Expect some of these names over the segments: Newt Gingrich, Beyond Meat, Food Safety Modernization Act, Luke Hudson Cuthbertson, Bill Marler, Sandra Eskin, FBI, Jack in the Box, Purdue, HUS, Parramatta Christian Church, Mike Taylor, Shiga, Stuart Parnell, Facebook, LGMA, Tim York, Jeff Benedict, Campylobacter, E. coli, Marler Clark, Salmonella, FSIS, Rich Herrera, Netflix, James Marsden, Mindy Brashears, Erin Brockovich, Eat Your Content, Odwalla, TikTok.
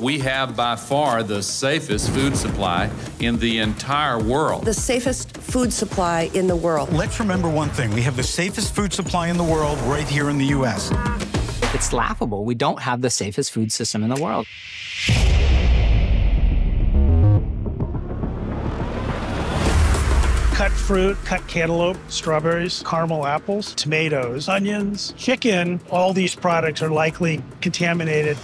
We have by far the safest food supply in the entire world. The safest food supply in the world. Let's remember one thing. We have the safest food supply in the world right here in the U.S. It's laughable. We don't have the safest food system in the world. Cut fruit, cut cantaloupe, strawberries, caramel apples, tomatoes, onions, chicken. All these products are likely contaminated.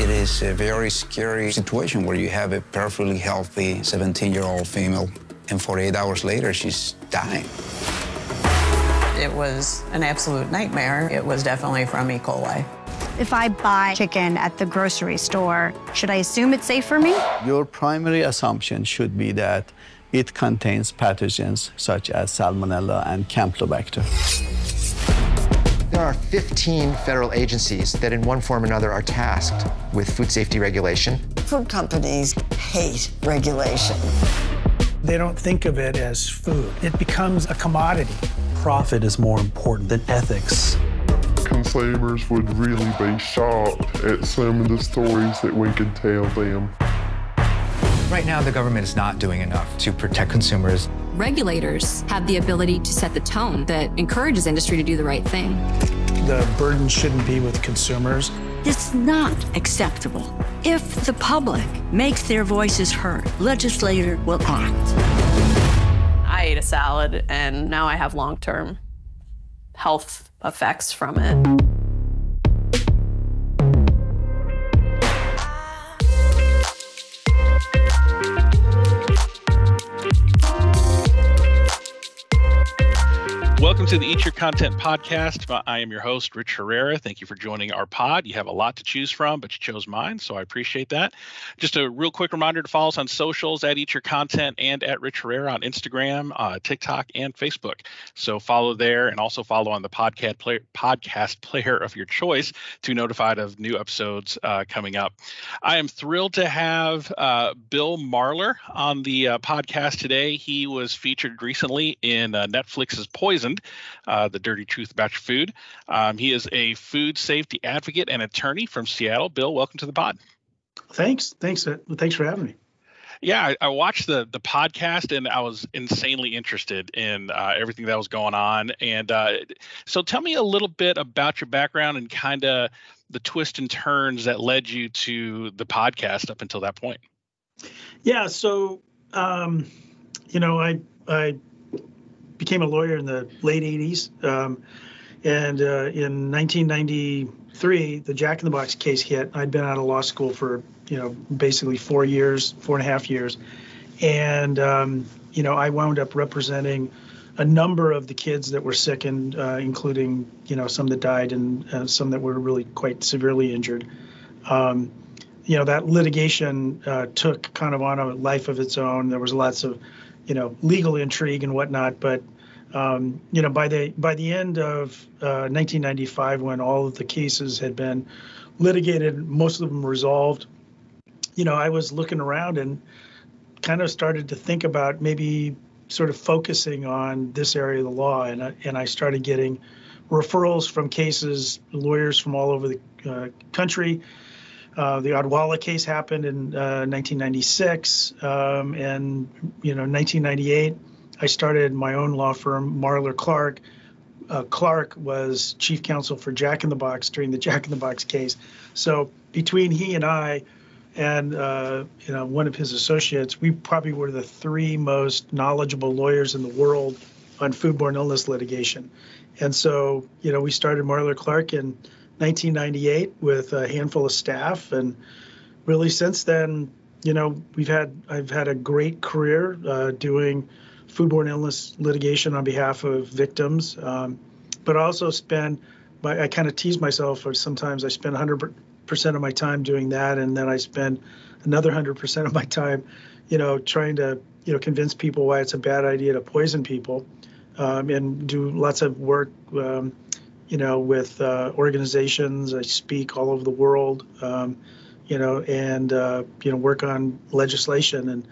It is a very scary situation where you have a perfectly healthy 17-year-old female, and 48 hours later, she's dying. It was an absolute nightmare. It was definitely from E. coli. If I buy chicken at the grocery store, should I assume it's safe for me? Your primary assumption should be that it contains pathogens such as Salmonella and Campylobacter. There are 15 federal agencies that in one form or another are tasked with food safety regulation. Food companies hate regulation. They don't think of it as food. It becomes a commodity. Profit is more important than ethics. Consumers would really be shocked at some of the stories that we could tell them. Right now, the government is not doing enough to protect consumers. Regulators have the ability to set the tone that encourages industry to do the right thing. The burden shouldn't be with consumers. It's not acceptable. If the public makes their voices heard, legislator will act. I ate a salad, and now I have long-term health effects from it. Welcome to the Eat Your Content podcast. I am your host, Rich Herrera. Thank you for joining our pod. You have a lot to choose from, but you chose mine, so I appreciate that. Just a real quick reminder to follow us on socials at Eat Your Content and at Rich Herrera on Instagram, TikTok, and Facebook. So follow there and also follow on the podcast player of your choice to notified of new episodes coming up. I am thrilled to have Bill Marler on the podcast today. He was featured recently in Netflix's Poisoned: The Dirty Truth About Your Food. He is a food safety advocate and attorney from Seattle. Bill, welcome to the pod. Thanks for having me. Yeah, I watched the podcast and I was insanely interested in everything that was going on. And so tell me a little bit about your background and kind of the twists and turns that led you to the podcast up until that point. Yeah, so, you know, I became a lawyer in the late 80s. In 1993, the Jack in the Box case hit. I'd been out of law school for, basically 4 years, 4.5 years. And, I wound up representing a number of the kids that were sickened, including, some that died and some that were really quite severely injured. That litigation took kind of on a life of its own. There was lots of legal intrigue and whatnot. But, by the end of 1995, when all of the cases had been litigated, most of them resolved, I was looking around and kind of started to think about maybe sort of focusing on this area of the law. And I started getting referrals from cases, lawyers from all over the country. The Odwalla case happened in 1996, and 1998, I started my own law firm, Marler Clark. Clark was chief counsel for Jack in the Box during the Jack in the Box case. So between he and I, and one of his associates, we probably were the three most knowledgeable lawyers in the world on foodborne illness litigation. And so we started Marler Clark in 1998 with a handful of staff, and really since then, I've had a great career doing foodborne illness litigation on behalf of victims, but also I kind of tease myself, or sometimes I spend 100% of my time doing that, and then I spend another 100% of my time, trying to convince people why it's a bad idea to poison people, and do lots of work. With organizations, I speak all over the world, and, work on legislation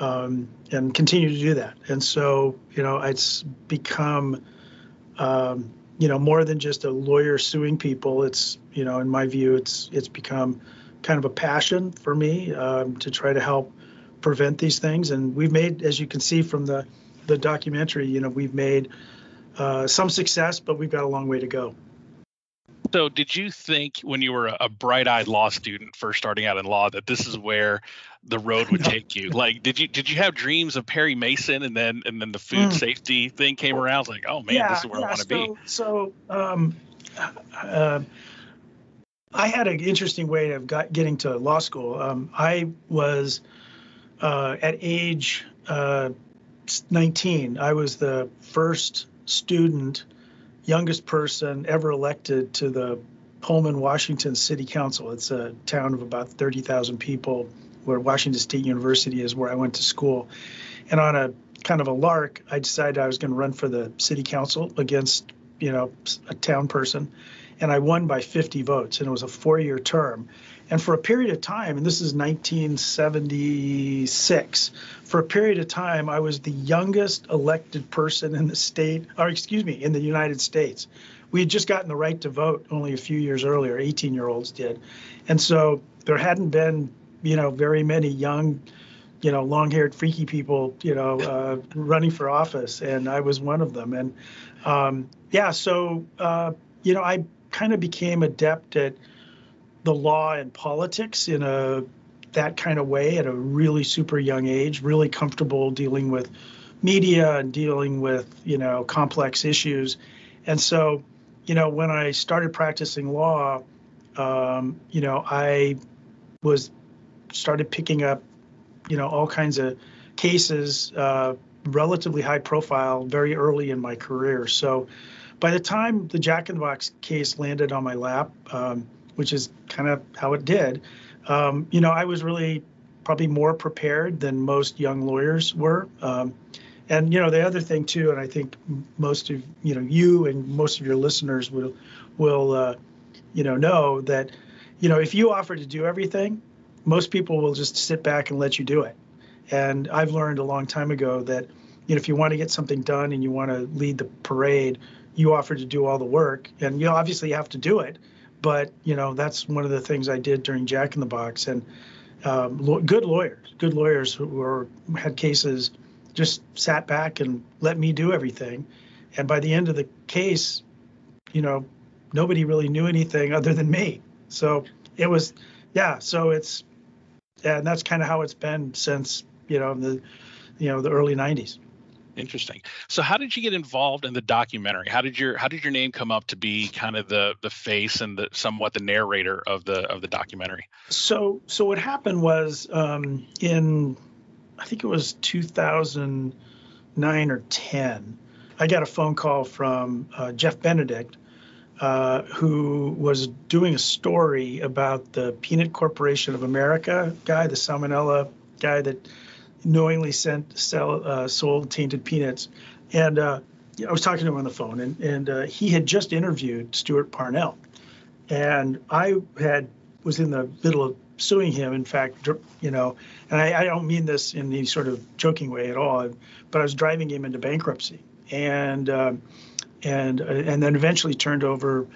and continue to do that. And so, it's become, more than just a lawyer suing people. It's, in my view, it's become kind of a passion for me to try to help prevent these things. And we've made, as you can see from the documentary, you know, we've made some success, but we've got a long way to go. So did you think when you were a bright-eyed law student first starting out in law that this is where the road would take you? Like, did you have dreams of Perry Mason and then the food safety thing came around? I was like, oh, man, yeah, this is where I want to be. So I had an interesting way of getting to law school. I was at age 19. I was the first student, youngest person ever elected to the Pullman, Washington City Council. It's a town of about 30,000 people where Washington State University is where I went to school. And on a kind of a lark, I decided I was going to run for the city council against, you know, a town person. And I won by 50 votes, and it was a 4-year term. And for a period of time, and this is 1976, for a period of time, I was the youngest elected person in the United States. We had just gotten the right to vote only a few years earlier, 18-year-olds did. And so there hadn't been, you know, very many young, you know, long-haired freaky people, you know, running for office, and I was one of them. And you know, I kind of became adept at the law and politics in that kind of way at a really super young age, really comfortable dealing with media and dealing with, you know, complex issues. And so, you know, when I started practicing law, you know, I started picking up, you know, all kinds of cases, relatively high profile, very early in my career. So by the time the Jack in the Box case landed on my lap, which is kind of how it did, you know, I was really probably more prepared than most young lawyers were. And, you know, the other thing, too, and I think most of, you know, you and most of your listeners will you know that, you know, if you offer to do everything, most people will just sit back and let you do it. And I've learned a long time ago that, you know, if you want to get something done and you want to lead the parade, you offer to do all the work, and you obviously have to do it. But, you know, that's one of the things I did during Jack in the Box. And good lawyers who had cases just sat back and let me do everything. And by the end of the case, you know, nobody really knew anything other than me. So it was, yeah. So it's, yeah, and that's kind of how it's been since, you know, the early 90s. Interesting. So how did you get involved in the documentary? How did your name come up to be kind of the face and somewhat the narrator of the documentary? So what happened was in, I think it was 2009 or 10, I got a phone call from Jeff Benedict, who was doing a story about the Peanut Corporation of America guy, the salmonella guy that knowingly sold tainted peanuts. And I was talking to him on the phone, and he had just interviewed Stuart Parnell. And I was in the middle of suing him, in fact, you know, and I don't mean this in any sort of joking way at all, but I was driving him into bankruptcy. And then eventually turned over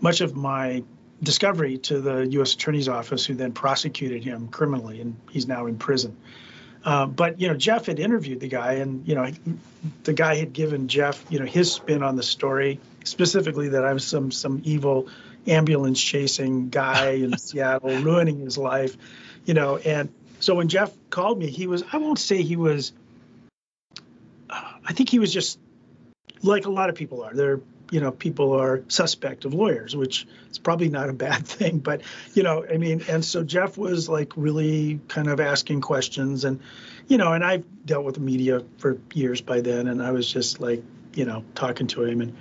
much of my discovery to the U.S. Attorney's Office, who then prosecuted him criminally, and he's now in prison. But, you know, Jeff had interviewed the guy, and, you know, the guy had given Jeff, you know, his spin on the story, specifically that I was some evil ambulance chasing guy in Seattle ruining his life, you know. And so when Jeff called me, I think he was just like a lot of people are. They're, you know, people are suspect of lawyers, which is probably not a bad thing. But, you know, I mean, and so Jeff was like really kind of asking questions, and, you know, and I've dealt with the media for years by then. And I was just like, you know, talking to him. And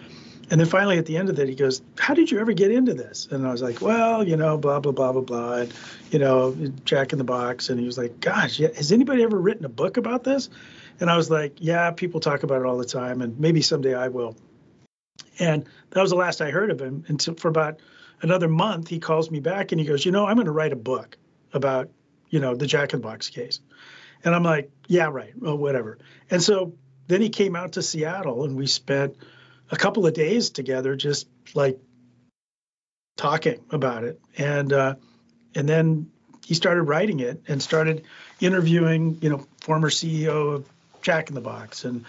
then finally at the end of it, he goes, how did you ever get into this? And I was like, well, you know, blah, blah, blah, blah, blah. And, you know, Jack in the Box. And he was like, gosh, has anybody ever written a book about this? And I was like, yeah, people talk about it all the time. And maybe someday I will. And that was the last I heard of him. And so for about another month, he calls me back and he goes, you know, I'm going to write a book about, you know, the Jack in the Box case. And I'm like, yeah, right. Well, whatever. And so then he came out to Seattle, and we spent a couple of days together just like talking about it. And then he started writing it and started interviewing, you know, former CEO of Jack in the Box and,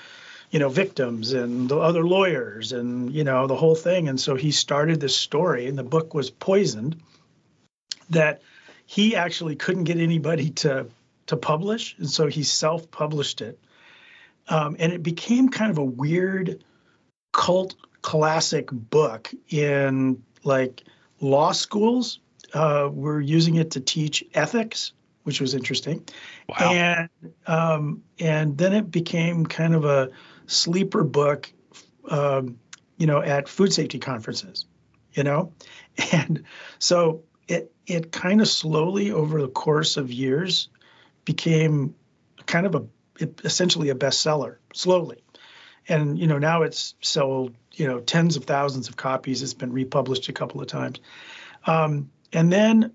you know, victims and the other lawyers and, you know, the whole thing. And so he started this story, and the book was Poisoned, that he actually couldn't get anybody to publish. And so he self-published it. And it became kind of a weird cult classic book in like law schools. We're using it to teach ethics, which was interesting. Wow. And then it became kind of a sleeper book, you know, at food safety conferences, you know? And so it kind of slowly over the course of years became kind of essentially a bestseller slowly. And, you know, now it's sold, you know, tens of thousands of copies. It's been republished a couple of times. And then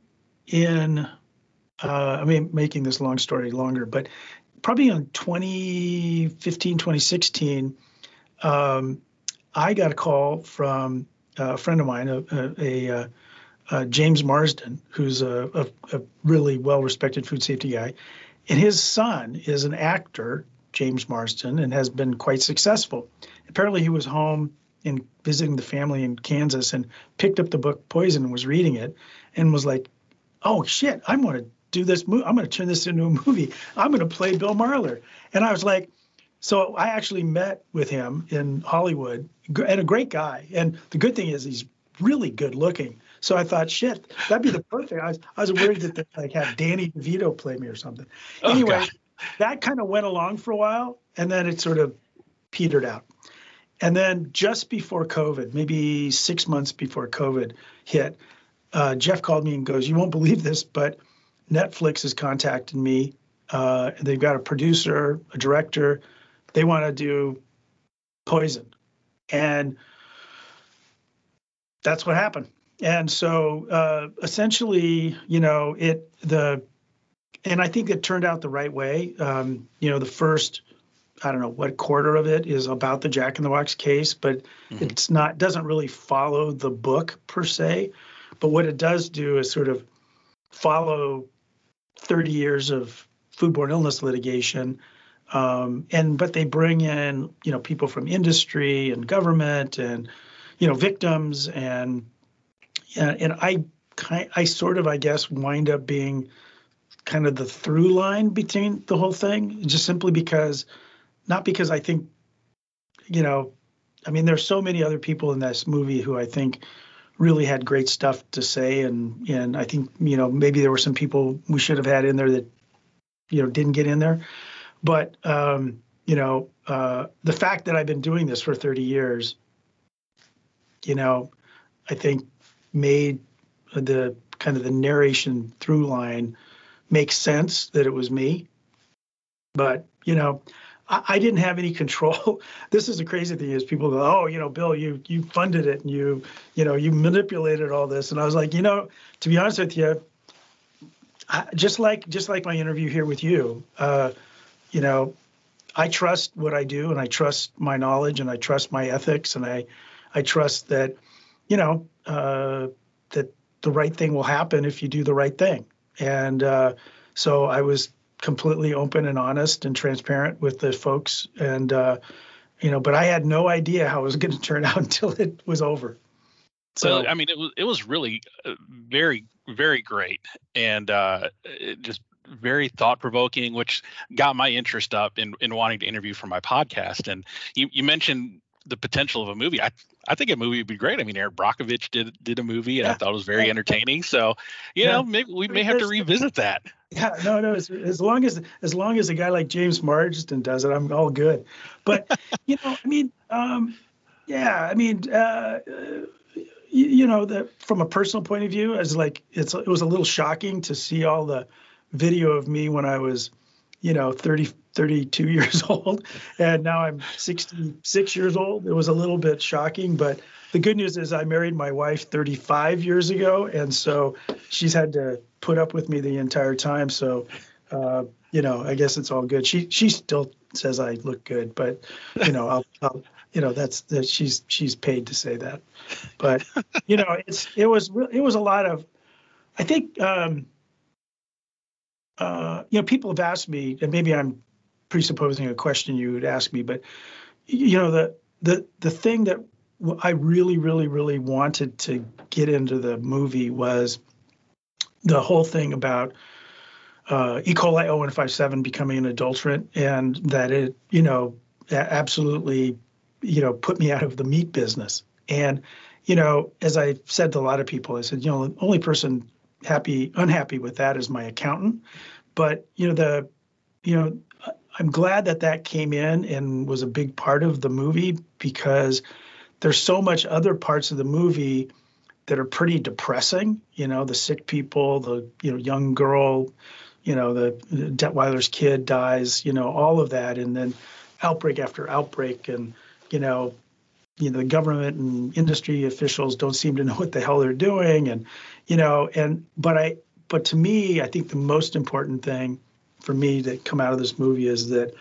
I mean, making this long story longer, but probably in 2015, 2016, I got a call from a friend of mine, James Marsden, who's a really well-respected food safety guy. And his son is an actor, James Marsden, and has been quite successful. Apparently he was home and visiting the family in Kansas and picked up the book Poison and was reading it and was like, oh, shit, I want to do this movie. I'm going to turn this into a movie. I'm going to play Bill Marler. And I was like, so I actually met with him in Hollywood, and a great guy. And the good thing is he's really good looking. So I thought, shit, that'd be the perfect. I was worried that they'd like have Danny DeVito play me or something. Oh, anyway, God. That kind of went along for a while, and then it sort of petered out. And then just before COVID, maybe 6 months before COVID hit, Jeff called me and goes, you won't believe this, but Netflix has contacted me. They've got a producer, a director. They want to do Poison. And that's what happened. And so essentially, you know, and I think it turned out the right way. You know, the first, I don't know what quarter of it is about the Jack in the Box case, but It's doesn't really follow the book per se. But what it does do is sort of follow 30 years of foodborne illness litigation. But they bring in, you know, people from industry and government and, you know, victims. And I sort of, I guess, wind up being kind of the through line between the whole thing, just simply because, not because I think, you know, I mean, there's so many other people in this movie who I think really had great stuff to say. And I think, you know, maybe there were some people we should have had in there that, you know, didn't get in there. But, you know, the fact that I've been doing this for 30 years, you know, I think made the kind of the narration through line make sense that it was me. But, you know, I didn't have any control. This is the crazy thing is people go, oh, you know, Bill, you funded it and you know, you manipulated all this. And I was like, you know, to be honest with you, just like my interview here with you, you know, I trust what I do, and I trust my knowledge, and I trust my ethics, and I trust that, you know, that the right thing will happen if you do the right thing. And so I was completely open and honest and transparent with the folks. And, you know, but I had no idea how it was going to turn out until it was over. So, well, I mean, it was really very, very great. And just very thought-provoking, which got my interest up in wanting to interview for my podcast. And you mentioned the potential of a movie. I think a movie would be great. I mean, Erin Brockovich did a movie, and I thought it was very entertaining. So, you know, maybe we may have to revisit that. Yeah, no. As long as a guy like James Marsden does it, I'm all good. But you know, I mean, you know, from a personal point of view, as like it was a little shocking to see all the video of me when I was, you know, 32 years old, and now I'm 66 years old. It was a little bit shocking, but the good news is I married my wife 35 years ago, and so she's had to put up with me the entire time. So, you know, I guess it's all good. She still says I look good, but, you know, I'll you know, that she's paid to say that. But, you know, it was a lot of, I think, you know, people have asked me, and maybe I'm presupposing a question you would ask me, but, you know, the thing that I really wanted to get into the movie was the whole thing about E. coli 0157 becoming an adulterant, and that it, you know, absolutely, you know, put me out of the meat business. And, you know, as I said to a lot of people, I said, you know, the only person unhappy with that is my accountant. But, you know, I'm glad that that came in and was a big part of the movie, because there's so much other parts of the movie that are pretty depressing. You know, the sick people, the, you know, young girl, you know, the Detweiler's kid dies, you know, all of that. And then outbreak after outbreak, and, you know, the government and industry officials don't seem to know what the hell they're doing. And, you know, but to me, I think the most important thing for me to come out of this movie is that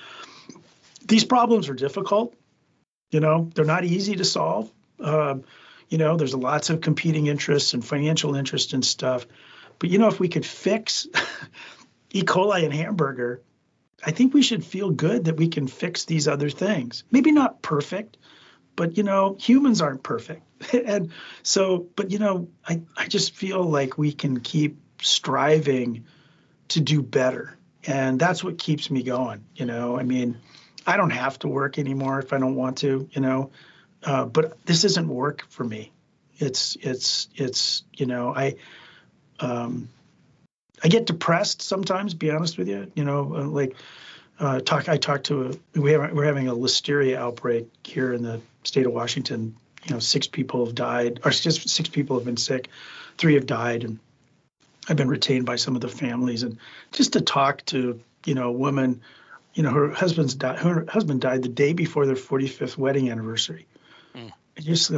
these problems are difficult. You know, they're not easy to solve. You know, there's lots of competing interests and financial interest and stuff. But, you know, if we could fix E. coli and hamburger, I think we should feel good that we can fix these other things. Maybe not perfect, but, you know, humans aren't perfect. And so, but, you know, I just feel like we can keep striving to do better. And that's what keeps me going. You know, I mean, I don't have to work anymore if I don't want to, you know, but this isn't work for me. It's, you know, I get depressed sometimes, be honest with you. You know, like we're having a listeria outbreak here in the state of Washington. You know, six people have been sick, 3 have died, and I've been retained by some of the families. And just to talk to, you know, a woman, you know, her husband died the day before their 45th wedding anniversary. Mm. Just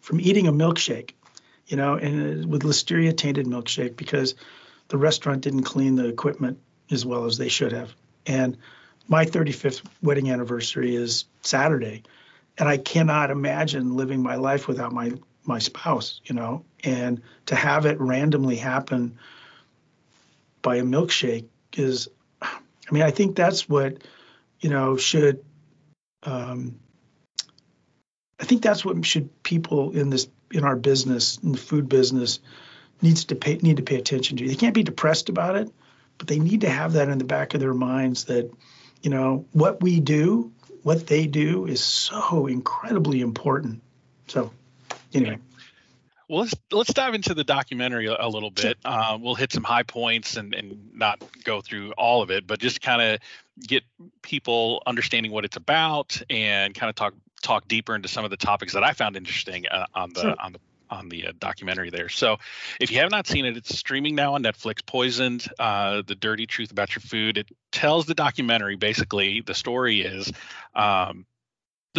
from eating a milkshake. You know, and with listeria tainted milkshake, because the restaurant didn't clean the equipment as well as they should have. And my 35th wedding anniversary is Saturday, and I cannot imagine living my life without my spouse, you know, and to have it randomly happen by a milkshake is, I mean, I think that's what, you know, should people in our business, in the food business, need to pay attention to. They can't be depressed about it, but they need to have that in the back of their minds that, you know, what we do, what they do is so incredibly important. So anyway. Well, let's dive into the documentary a little bit. Sure. We'll hit some high points and not go through all of it, but just kind of get people understanding what it's about and kind of talk deeper into some of the topics that I found interesting on the documentary there. So if you have not seen it, it's streaming now on Netflix, Poisoned: The Dirty Truth About Your Food. It tells the documentary, basically the story is the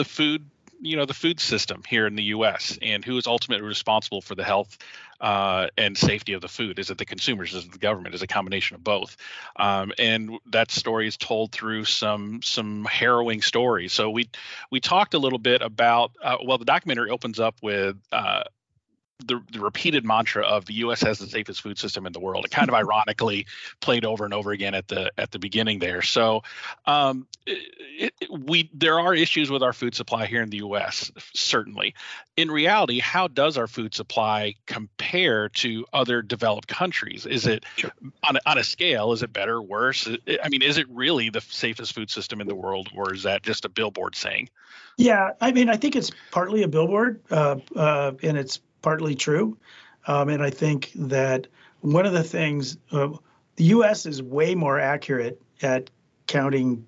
food, you know, the food system here in the U.S. and who is ultimately responsible for the health and safety of the food. Is it the consumers? Is it the government? Is it a combination of both? And that story is told through some harrowing stories. So we talked a little bit about, the documentary opens up with the repeated mantra of the U.S. has the safest food system in the world. It kind of ironically played over and over again at the beginning there. So there are issues with our food supply here in the U.S., certainly. In reality, how does our food supply compare to other developed countries? Is it on a scale? Is it better, worse? I mean, is it really the safest food system in the world, or is that just a billboard saying? Yeah, I mean, I think it's partly a billboard, and it's partly true. And I think that one of the things, the U.S. is way more accurate at counting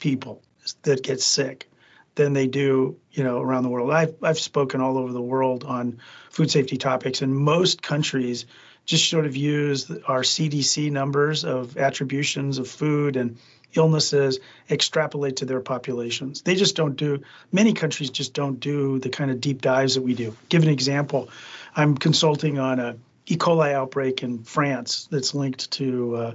people that get sick than they do, you know, around the world. I've spoken all over the world on food safety topics, and most countries just sort of use our CDC numbers of attributions of food and illnesses, extrapolate to their populations. They just don't do, many countries just don't do the kind of deep dives that we do. Give an example. I'm consulting on a E. coli outbreak in France that's linked to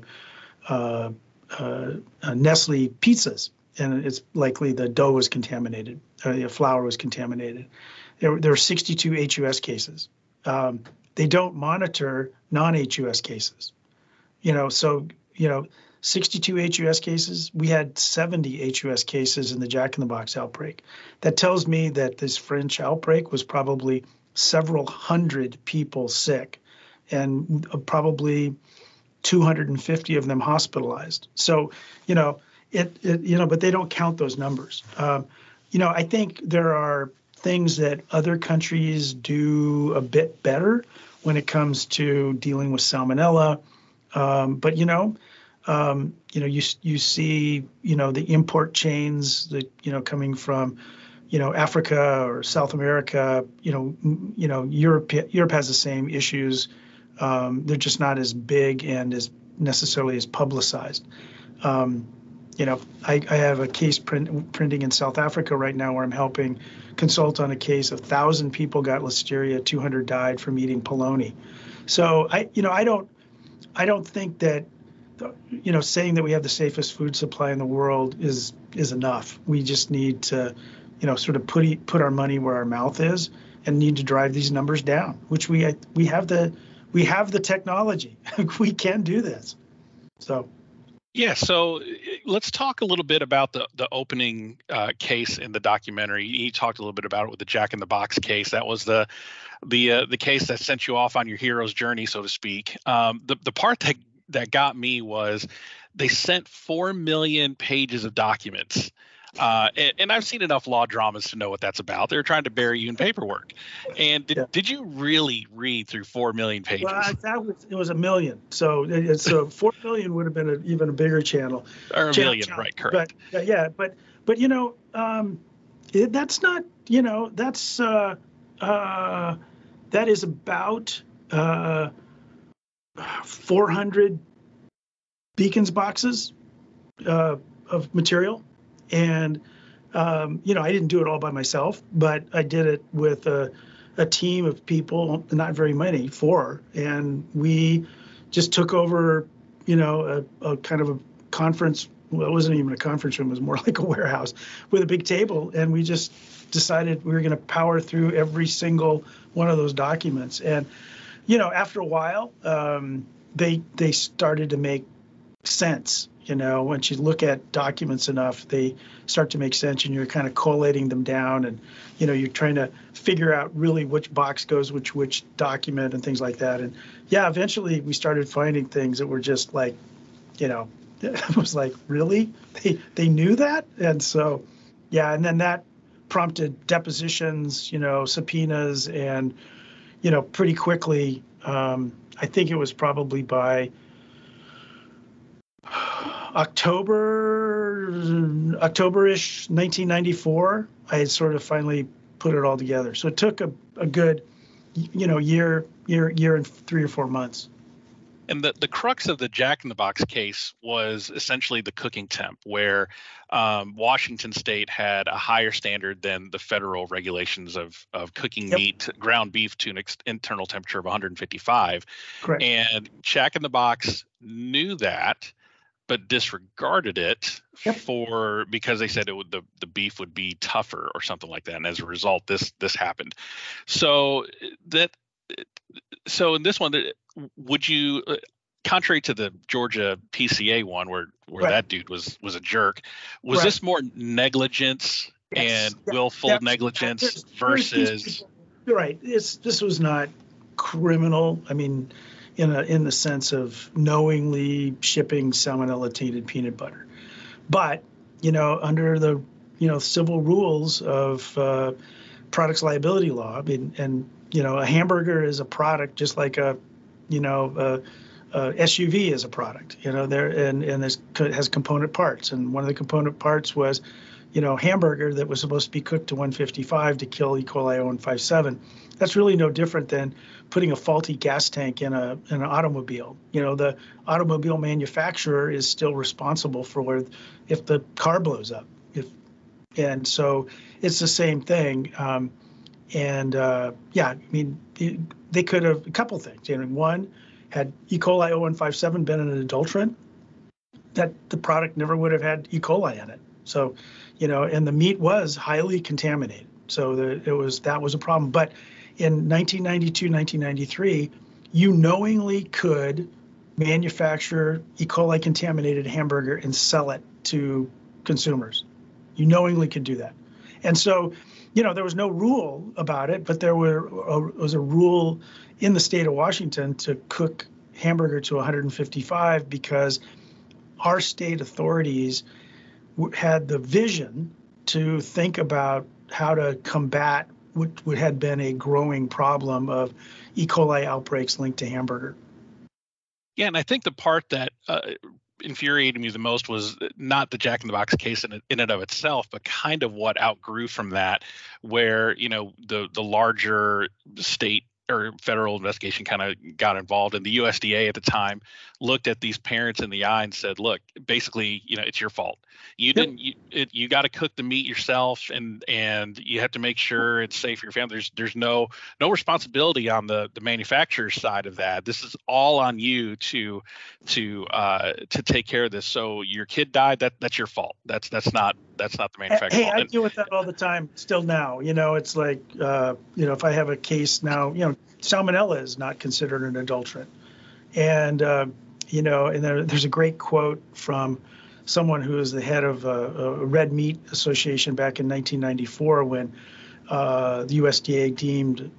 Nestlé pizzas, and it's likely the dough was contaminated, the flour was contaminated. There were 62 HUS cases. They don't monitor non-HUS cases. You know, so 62 HUS cases. We had 70 HUS cases in the Jack in the Box outbreak. That tells me that this French outbreak was probably several hundred people sick and probably 250 of them hospitalized. So, but they don't count those numbers. I think there are things that other countries do a bit better when it comes to dealing with salmonella. You see, the import chains that, coming from, Africa or South America, Europe has the same issues. They're just not as big and as necessarily as publicized. I have a case printing in South Africa right now where I'm helping consult on a case of 1,000 people got listeria, 200 died from eating polony. So I don't think that, saying that we have the safest food supply in the world is enough. We just need to, sort of put our money where our mouth is and need to drive these numbers down, which we have the technology. We can do this. So. Yeah. So let's talk a little bit about the opening case in the documentary. You talked a little bit about it with the Jack in the Box case. That was the case that sent you off on your hero's journey, so to speak. The part that got me was they sent 4 million pages of documents. And I've seen enough law dramas to know what that's about. They're trying to bury you in paperwork. And did you really read through 4 million pages? Well, it was 1 million. So 4 million would have been even a bigger channel. Or a million, right? Correct. But, but that's not. That is about 400 Beacons boxes of material. And, I didn't do it all by myself, but I did it with a team of people, not very many, 4. And we just took over, a kind of a conference. Well, it wasn't even a conference room. It was more like a warehouse with a big table. And we just decided we were going to power through every single one of those documents. And, after a while, they started to make sense. Once you look at documents enough, they start to make sense, and you're kind of collating them down, and you're trying to figure out really which box goes which document and things like that. And eventually we started finding things that were just like, it was like, really? They knew that? And so, and then that prompted depositions, subpoenas, and pretty quickly, I think it was probably by October-ish 1994, I had sort of finally put it all together. So it took a good, year and 3 or 4 months. And the crux of the Jack in the Box case was essentially the cooking temp, where Washington State had a higher standard than the federal regulations of cooking meat, ground beef, to an internal temperature of 155. Correct. And Jack in the Box knew that, but disregarded it because they said the beef would be tougher or something like that. And as a result, this happened. So in this one, would you, contrary to the Georgia PCA one where that dude was a jerk, was this more negligence and willful negligence versus? You're right. This was not criminal. I mean, in the sense of knowingly shipping salmonella-tainted peanut butter. But, under the, civil rules of products liability law, a hamburger is a product just like a SUV is a product, and this has component parts. And one of the component parts was, hamburger that was supposed to be cooked to 155 to kill E. coli 0157. That's really no different than putting a faulty gas tank in an automobile. The automobile manufacturer is still responsible for if the car blows up. And so it's the same thing. They could have a couple things. One, had E. coli 0157 been an adulterant, that the product never would have had E. coli in it. So, and the meat was highly contaminated. So that was a problem. But in 1992, 1993, you knowingly could manufacture E. coli contaminated hamburger and sell it to consumers. You knowingly could do that. And so, you know, there was no rule about it, but there was a rule in the state of Washington to cook hamburger to 155 because our state authorities had the vision to think about how to combat what had been a growing problem of E. coli outbreaks linked to hamburger. Yeah, and I think the part that infuriated me the most was not the Jack in the Box case in and of itself, but kind of what outgrew from that, where, you know, the larger state or federal investigation kind of got involved, and the USDA at the time looked at these parents in the eye and said, "Look, basically, you know, it's your fault. You didn't. You got to cook the meat yourself, and you have to make sure it's safe for your family. There's no responsibility on the manufacturer's side of that. This is all on you to take care of this. So your kid died. That's your fault. That's not the manufacturer's fault." Hey, I deal with that all the time. Still now, you know, it's like you know, if I have a case now, you know. Salmonella is not considered an adulterant. And, you know, and there's a great quote from someone who was the head of a red meat association back in 1994 when the USDA deemed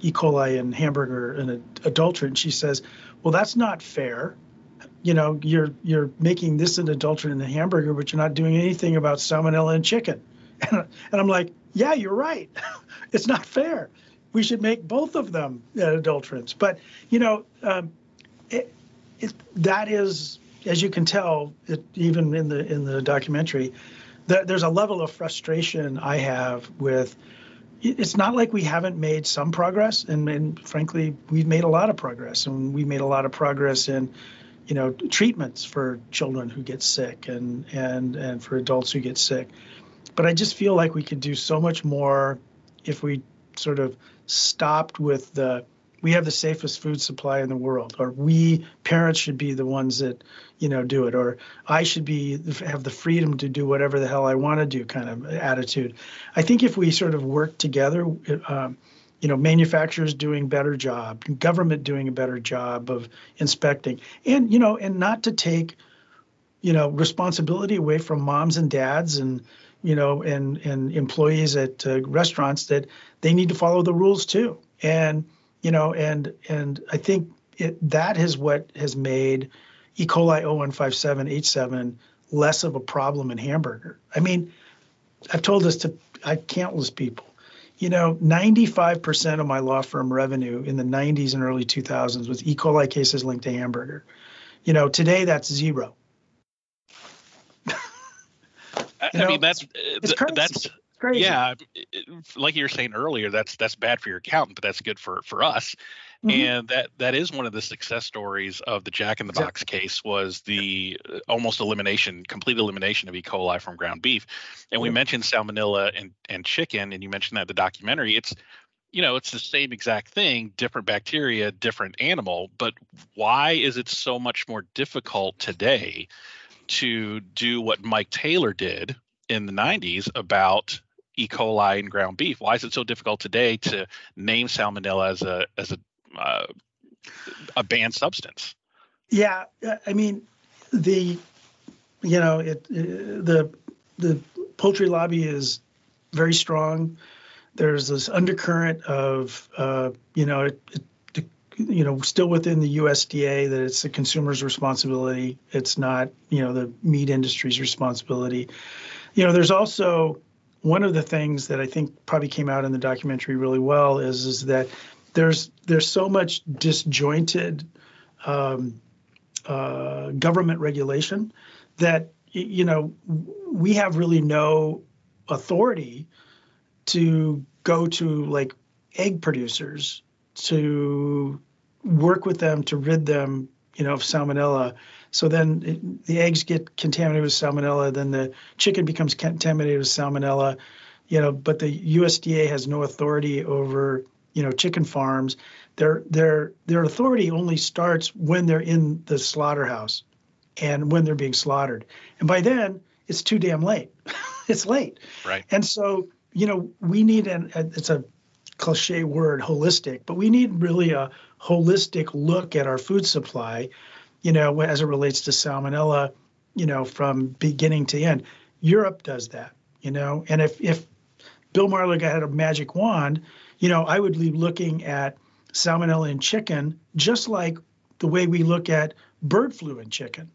E. coli and hamburger an adulterant. She says, well, that's not fair. You know, you're making this an adulterant in the hamburger, but you're not doing anything about salmonella in chicken. And I'm like, yeah, you're right. It's not fair. We should make both of them adulterants. But, you know, that is, as you can tell, even in the documentary, there's a level of frustration I have with, it's not like we haven't made some progress. And frankly, we've made a lot of progress. And we made a lot of progress in, you know, treatments for children who get sick and for adults who get sick. But I just feel like we could do so much more if we sort of stopped with we have the safest food supply in the world, or we parents should be the ones that, you know, do it, or I should have the freedom to do whatever the hell I want to do kind of attitude. I think if we sort of work together, you know, manufacturers doing a better job, government doing a better job of inspecting, and, you know, and not to take, you know, responsibility away from moms and dads and, you know, and employees at restaurants, that they need to follow the rules too. And, you know, and I think that is what has made E. coli 0157H7 less of a problem in hamburger. I mean, I've told this to countless people, you know, 95% of my law firm revenue in the 90s and early 2000s was E. coli cases linked to hamburger. You know, today that's zero. You know, I mean, that's crazy. Yeah, like you were saying earlier, that's bad for your accountant, but that's good for us. Mm-hmm. And that is one of the success stories of the Jack in the Box case, was the almost complete elimination of E. coli from ground beef. And we mentioned salmonella and chicken, and you mentioned that in the documentary. It's, you know, it's the same exact thing, different bacteria, different animal. But why is it so much more difficult today to do what Mike Taylor did in the 90s about E. coli and ground beef? Why is it so difficult today to name salmonella as a banned substance? Yeah, I mean, the poultry lobby is very strong. There's this undercurrent of still within the USDA, that it's the consumer's responsibility. It's not, you know, the meat industry's responsibility. You know, there's also one of the things that I think probably came out in the documentary really well is that there's so much disjointed government regulation that, you know, we have really no authority to go to, like, egg producers to work with them to rid them, you know, of salmonella. So then the eggs get contaminated with salmonella, then the chicken becomes contaminated with salmonella, you know, but the USDA has no authority over, you know, chicken farms. Their authority only starts when they're in the slaughterhouse and when they're being slaughtered. And by then it's too damn late. It's late. Right. And so, you know, we need it's a cliche word, holistic, but we need really a holistic look at our food supply, you know, as it relates to salmonella, you know, from beginning to end. Europe does that, you know, and if Bill Marler had a magic wand, you know, I would be looking at salmonella in chicken just like the way we look at bird flu in chicken.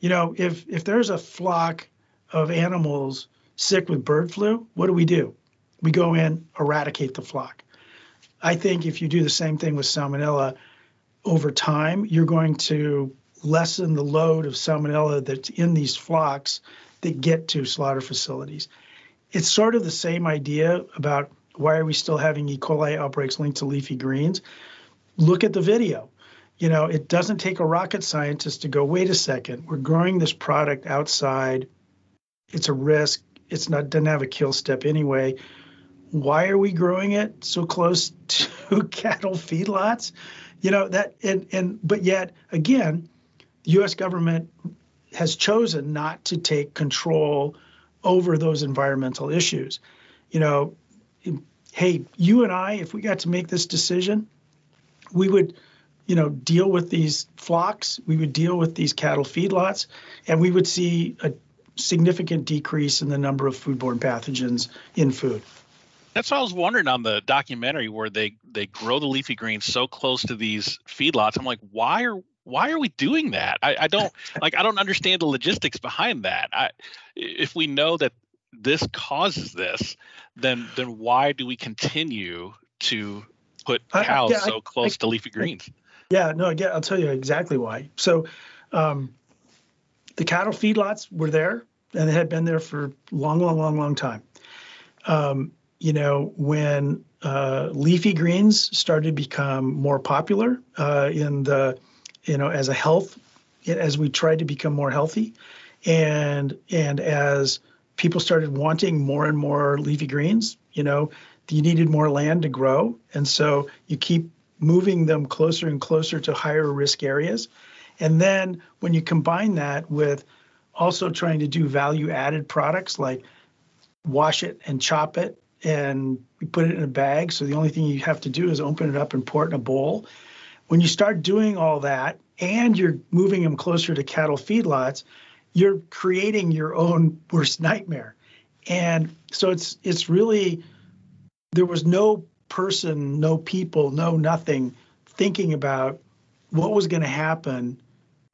You know, if there's a flock of animals sick with bird flu, what do? We go in, eradicate the flock. I think if you do the same thing with salmonella over time, you're going to lessen the load of salmonella that's in these flocks that get to slaughter facilities. It's sort of the same idea about why are we still having E. coli outbreaks linked to leafy greens. Look at the video. You know, it doesn't take a rocket scientist to go, wait a second, we're growing this product outside. It's a risk. It's not, doesn't have a kill step anyway. Why are we growing it so close to cattle feedlots? You know, that, and but yet again, the U.S. government has chosen not to take control over those environmental issues. You know, hey, you and I, if we got to make this decision, we would, you know, deal with these flocks, we would deal with these cattle feedlots, and we would see a significant decrease in the number of foodborne pathogens in food. That's what I was wondering on the documentary where they grow the leafy greens so close to these feedlots. I'm like, why are we doing that? I don't like, I don't understand the logistics behind that. If we know that this causes this, then why do we continue to put cows so close to leafy greens? Yeah, no, again, I'll tell you exactly why. So the cattle feedlots were there, and they had been there for long time. You know, when leafy greens started to become more popular in the, you know, as a health, as we tried to become more healthy, and as people started wanting more and more leafy greens, you know, you needed more land to grow. And so you keep moving them closer and closer to higher risk areas. And then when you combine that with also trying to do value added products like wash it and chop it and you put it in a bag, so the only thing you have to do is open it up and pour it in a bowl. When you start doing all that and you're moving them closer to cattle feedlots, you're creating your own worst nightmare. And so it's really, there was no person, no people, no nothing thinking about what was going to happen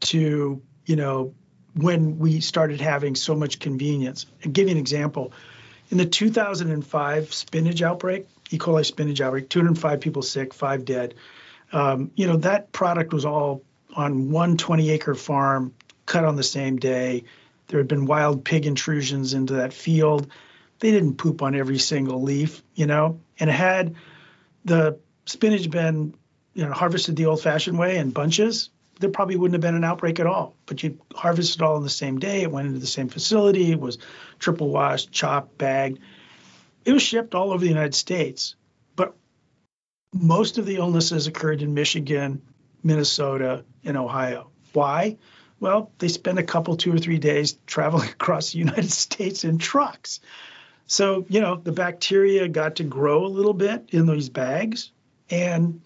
to, you know, when we started having so much convenience. I'll give you an example. In the 2005 spinach outbreak, E. coli spinach outbreak, 205 people sick, 5 dead. You know, that product was all on one 20-acre farm, cut on the same day. There had been wild pig intrusions into that field. They didn't poop on every single leaf, you know, and had the spinach been, you know, harvested the old-fashioned way in bunches, there probably wouldn't have been an outbreak at all. But you harvest it all on the same day. It went into the same facility. It was triple washed, chopped, bagged. It was shipped all over the United States. But most of the illnesses occurred in Michigan, Minnesota, and Ohio. Why? Well, they spent a couple, 2 or 3 days traveling across the United States in trucks. So, you know, the bacteria got to grow a little bit in these bags, and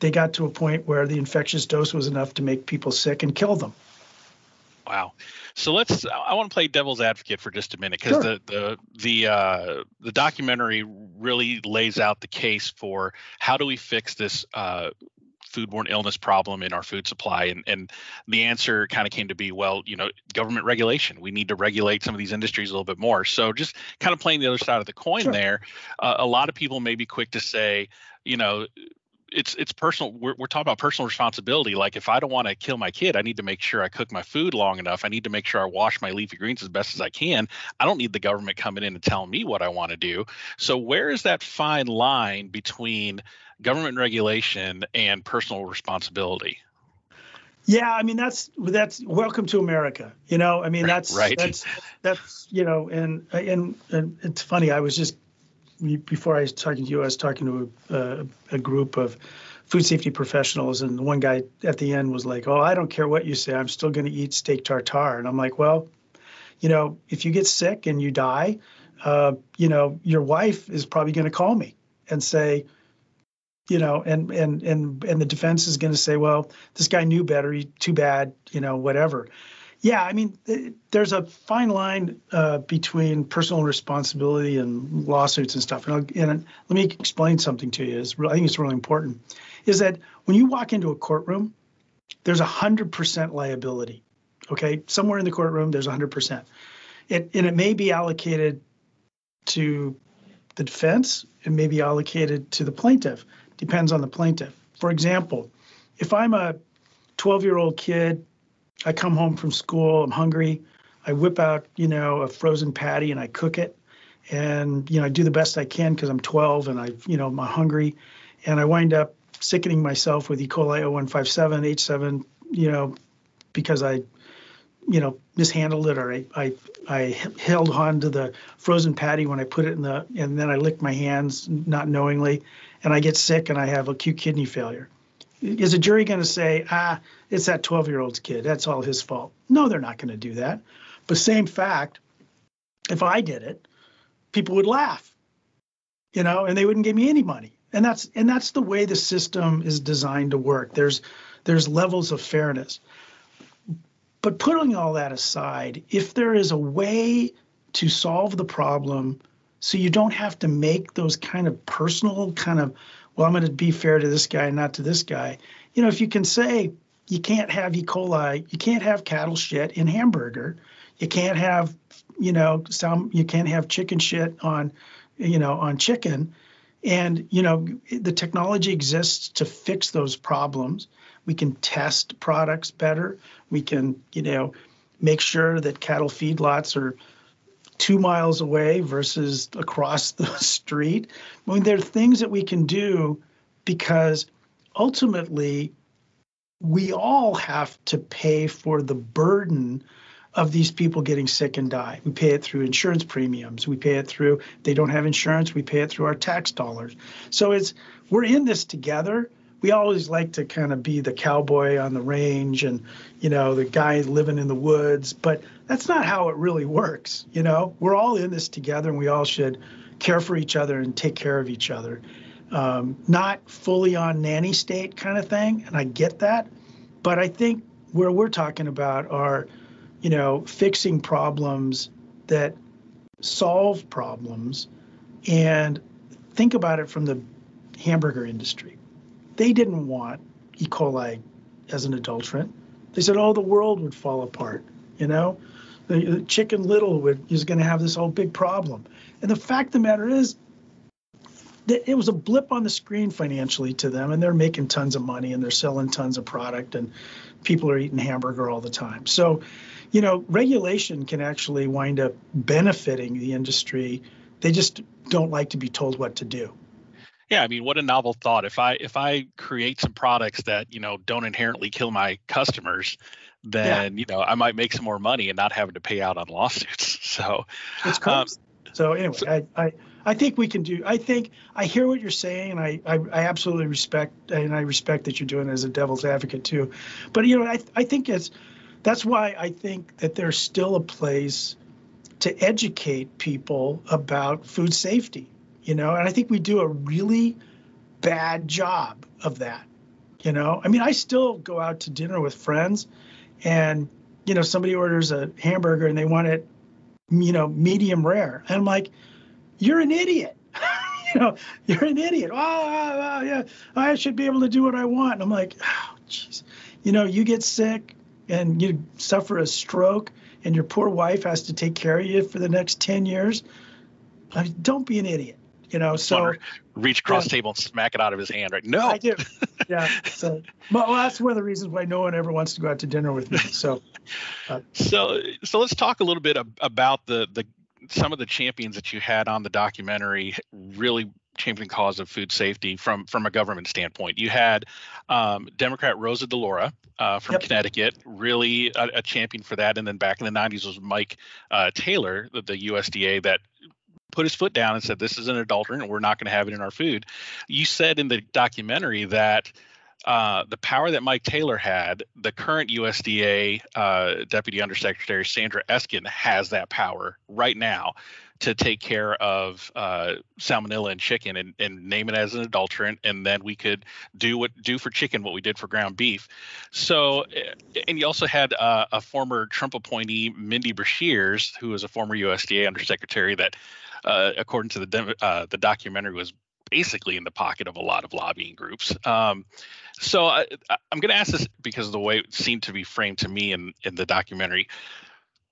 they got to a point where the infectious dose was enough to make people sick and kill them. Wow. So I want to play devil's advocate for just a minute, because sure, the documentary really lays out the case for how do we fix this foodborne illness problem in our food supply. And the answer kind of came to be, well, you know, government regulation. We need to regulate some of these industries a little bit more. So just kind of playing the other side of the coin sure there, a lot of people may be quick to say, you know, it's personal. We're talking about personal responsibility. Like, if I don't want to kill my kid, I need to make sure I cook my food long enough. I need to make sure I wash my leafy greens as best as I can. I don't need the government coming in and telling me what I want to do. So where is that fine line between government regulation and personal responsibility? Yeah, I mean, that's welcome to America. You know, I mean, that's you know, and it's funny. I was just, before I was talking to you, I was talking to a group of food safety professionals, and one guy at the end was like, oh, I don't care what you say, I'm still going to eat steak tartare. And I'm like, well, you know, if you get sick and you die, you know, your wife is probably going to call me and say, you know, and the defense is going to say, well, this guy knew better, too bad, you know, whatever. Yeah, I mean, there's a fine line between personal responsibility and lawsuits and stuff. And let me explain something to you. I think it's really important, is that when you walk into a courtroom, there's 100% liability, okay? Somewhere in the courtroom, there's 100%. And it may be allocated to the defense. It may be allocated to the plaintiff. Depends on the plaintiff. For example, if I'm a 12-year-old kid, I come home from school, I'm hungry, I whip out, you know, a frozen patty and I cook it. And, you know, I do the best I can because I'm 12 and I'm hungry. And I wind up sickening myself with E. coli 0157, H7, you know, because I, you know, mishandled it, or I held on to the frozen patty when I put it and then I licked my hands not knowingly, and I get sick and I have acute kidney failure. Is a jury going to say, it's that 12-year-old's kid, that's all his fault? No, they're not going to do that. But same fact, if I did it, people would laugh, you know, and they wouldn't give me any money. And that's the way the system is designed to work. There's levels of fairness. But putting all that aside, if there is a way to solve the problem so you don't have to make those kind of personal kind of, well, I'm going to be fair to this guy, not to this guy. You know, if you can say you can't have E. coli, you can't have cattle shit in hamburger, you can't have, you know, you can't have chicken shit on, you know, on chicken. And, you know, the technology exists to fix those problems. We can test products better. We can, you know, make sure that cattle feedlots are 2 miles away versus across the street. I mean, there are things that we can do, because ultimately we all have to pay for the burden of these people getting sick and die. We pay it through insurance premiums. We pay it through, if they don't have insurance, we pay it through our tax dollars. So we're in this together. We always like to kind of be the cowboy on the range and, you know, the guy living in the woods, but that's not how it really works. You know, we're all in this together, and we all should care for each other and take care of each other. Not fully on nanny state kind of thing, and I get that, but I think where we're talking about are, you know, fixing problems that solve problems, and think about it from the hamburger industry. They didn't want E. coli as an adulterant. They said, oh, the world would fall apart, you know? The Chicken Little is going to have this whole big problem. And the fact of the matter is that it was a blip on the screen financially to them, and they're making tons of money, and they're selling tons of product, and people are eating hamburger all the time. So, you know, regulation can actually wind up benefiting the industry. They just don't like to be told what to do. Yeah, I mean, what a novel thought. If I create some products that, you know, don't inherently kill my customers, then, you know, I might make some more money and not having to pay out on lawsuits. So it's cool. So anyway, I think we can do. I hear what you're saying, and I absolutely respect, and I respect that you're doing it as a devil's advocate too. But, you know, I think that's why I think that there's still a place to educate people about food safety. You know, and I think we do a really bad job of that. You know, I mean, I still go out to dinner with friends, and, you know, somebody orders a hamburger and they want it, you know, medium rare. And I'm like, you're an idiot. You know, you're an idiot. Oh, yeah, I should be able to do what I want. And I'm like, oh, jeez. You know, you get sick and you suffer a stroke, and your poor wife has to take care of you for the next 10 years. I mean, don't be an idiot. You know, so reach cross table and smack it out of his hand, right? No, I do. Yeah. So, well, that's one of the reasons why no one ever wants to go out to dinner with me. So, so let's talk a little bit about the some of the champions that you had on the documentary, really championing the cause of food safety from a government standpoint. You had Democrat Rosa DeLauro from Connecticut, really a champion for that. And then back in the 90s was Mike Taylor, the USDA, that put his foot down and said, this is an adulterant and we're not going to have it in our food. You said in the documentary that the power that Mike Taylor had, the current USDA Deputy Undersecretary Sandra Eskin has that power right now to take care of salmonella in chicken and name it as an adulterant, and then we could do for chicken what we did for ground beef. So, and you also had a former Trump appointee, Mindy Brashears, who was a former USDA Undersecretary that, according to the documentary, was basically in the pocket of a lot of lobbying groups. So I'm going to ask this because of the way it seemed to be framed to me in the documentary.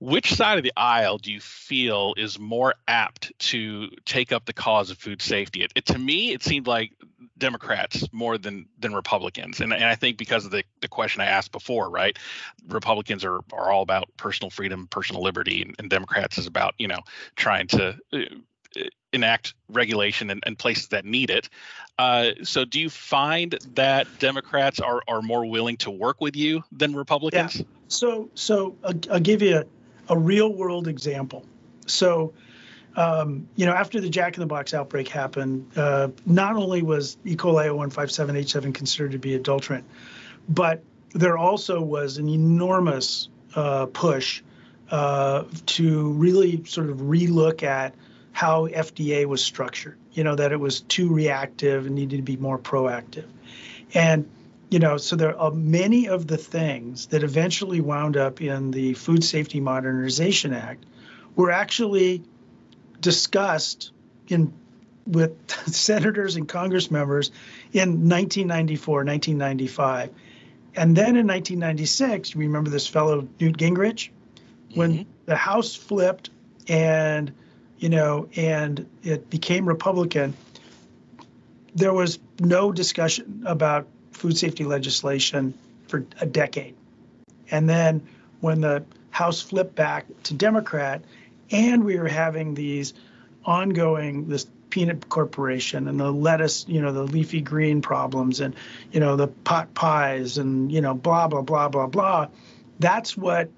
Which side of the aisle do you feel is more apt to take up the cause of food safety? To me, it seemed like Democrats more than Republicans. And I think because of the question I asked before, right? Republicans are all about personal freedom, personal liberty, and Democrats is about, you know, trying to enact regulation in places that need it. So do you find that Democrats are more willing to work with you than Republicans? Yeah. So I'll give you a real world example. So, you know, after the Jack in the Box outbreak happened, not only was E. coli 0157H7 considered to be adulterant, but there also was an enormous push to really sort of relook at how FDA was structured, you know, that it was too reactive and needed to be more proactive. And, you know, so there are many of the things that eventually wound up in the Food Safety Modernization Act were actually discussed with senators and Congress members in 1994, 1995. And then in 1996, you remember this fellow, Newt Gingrich, when the House flipped and, you know, and it became Republican, there was no discussion about food safety legislation for a decade. And then when the House flipped back to Democrat, and we were having these ongoing, this Peanut Corporation and the lettuce, you know, the leafy green problems and, you know, the pot pies and, you know, blah, blah, blah, blah, blah. That's what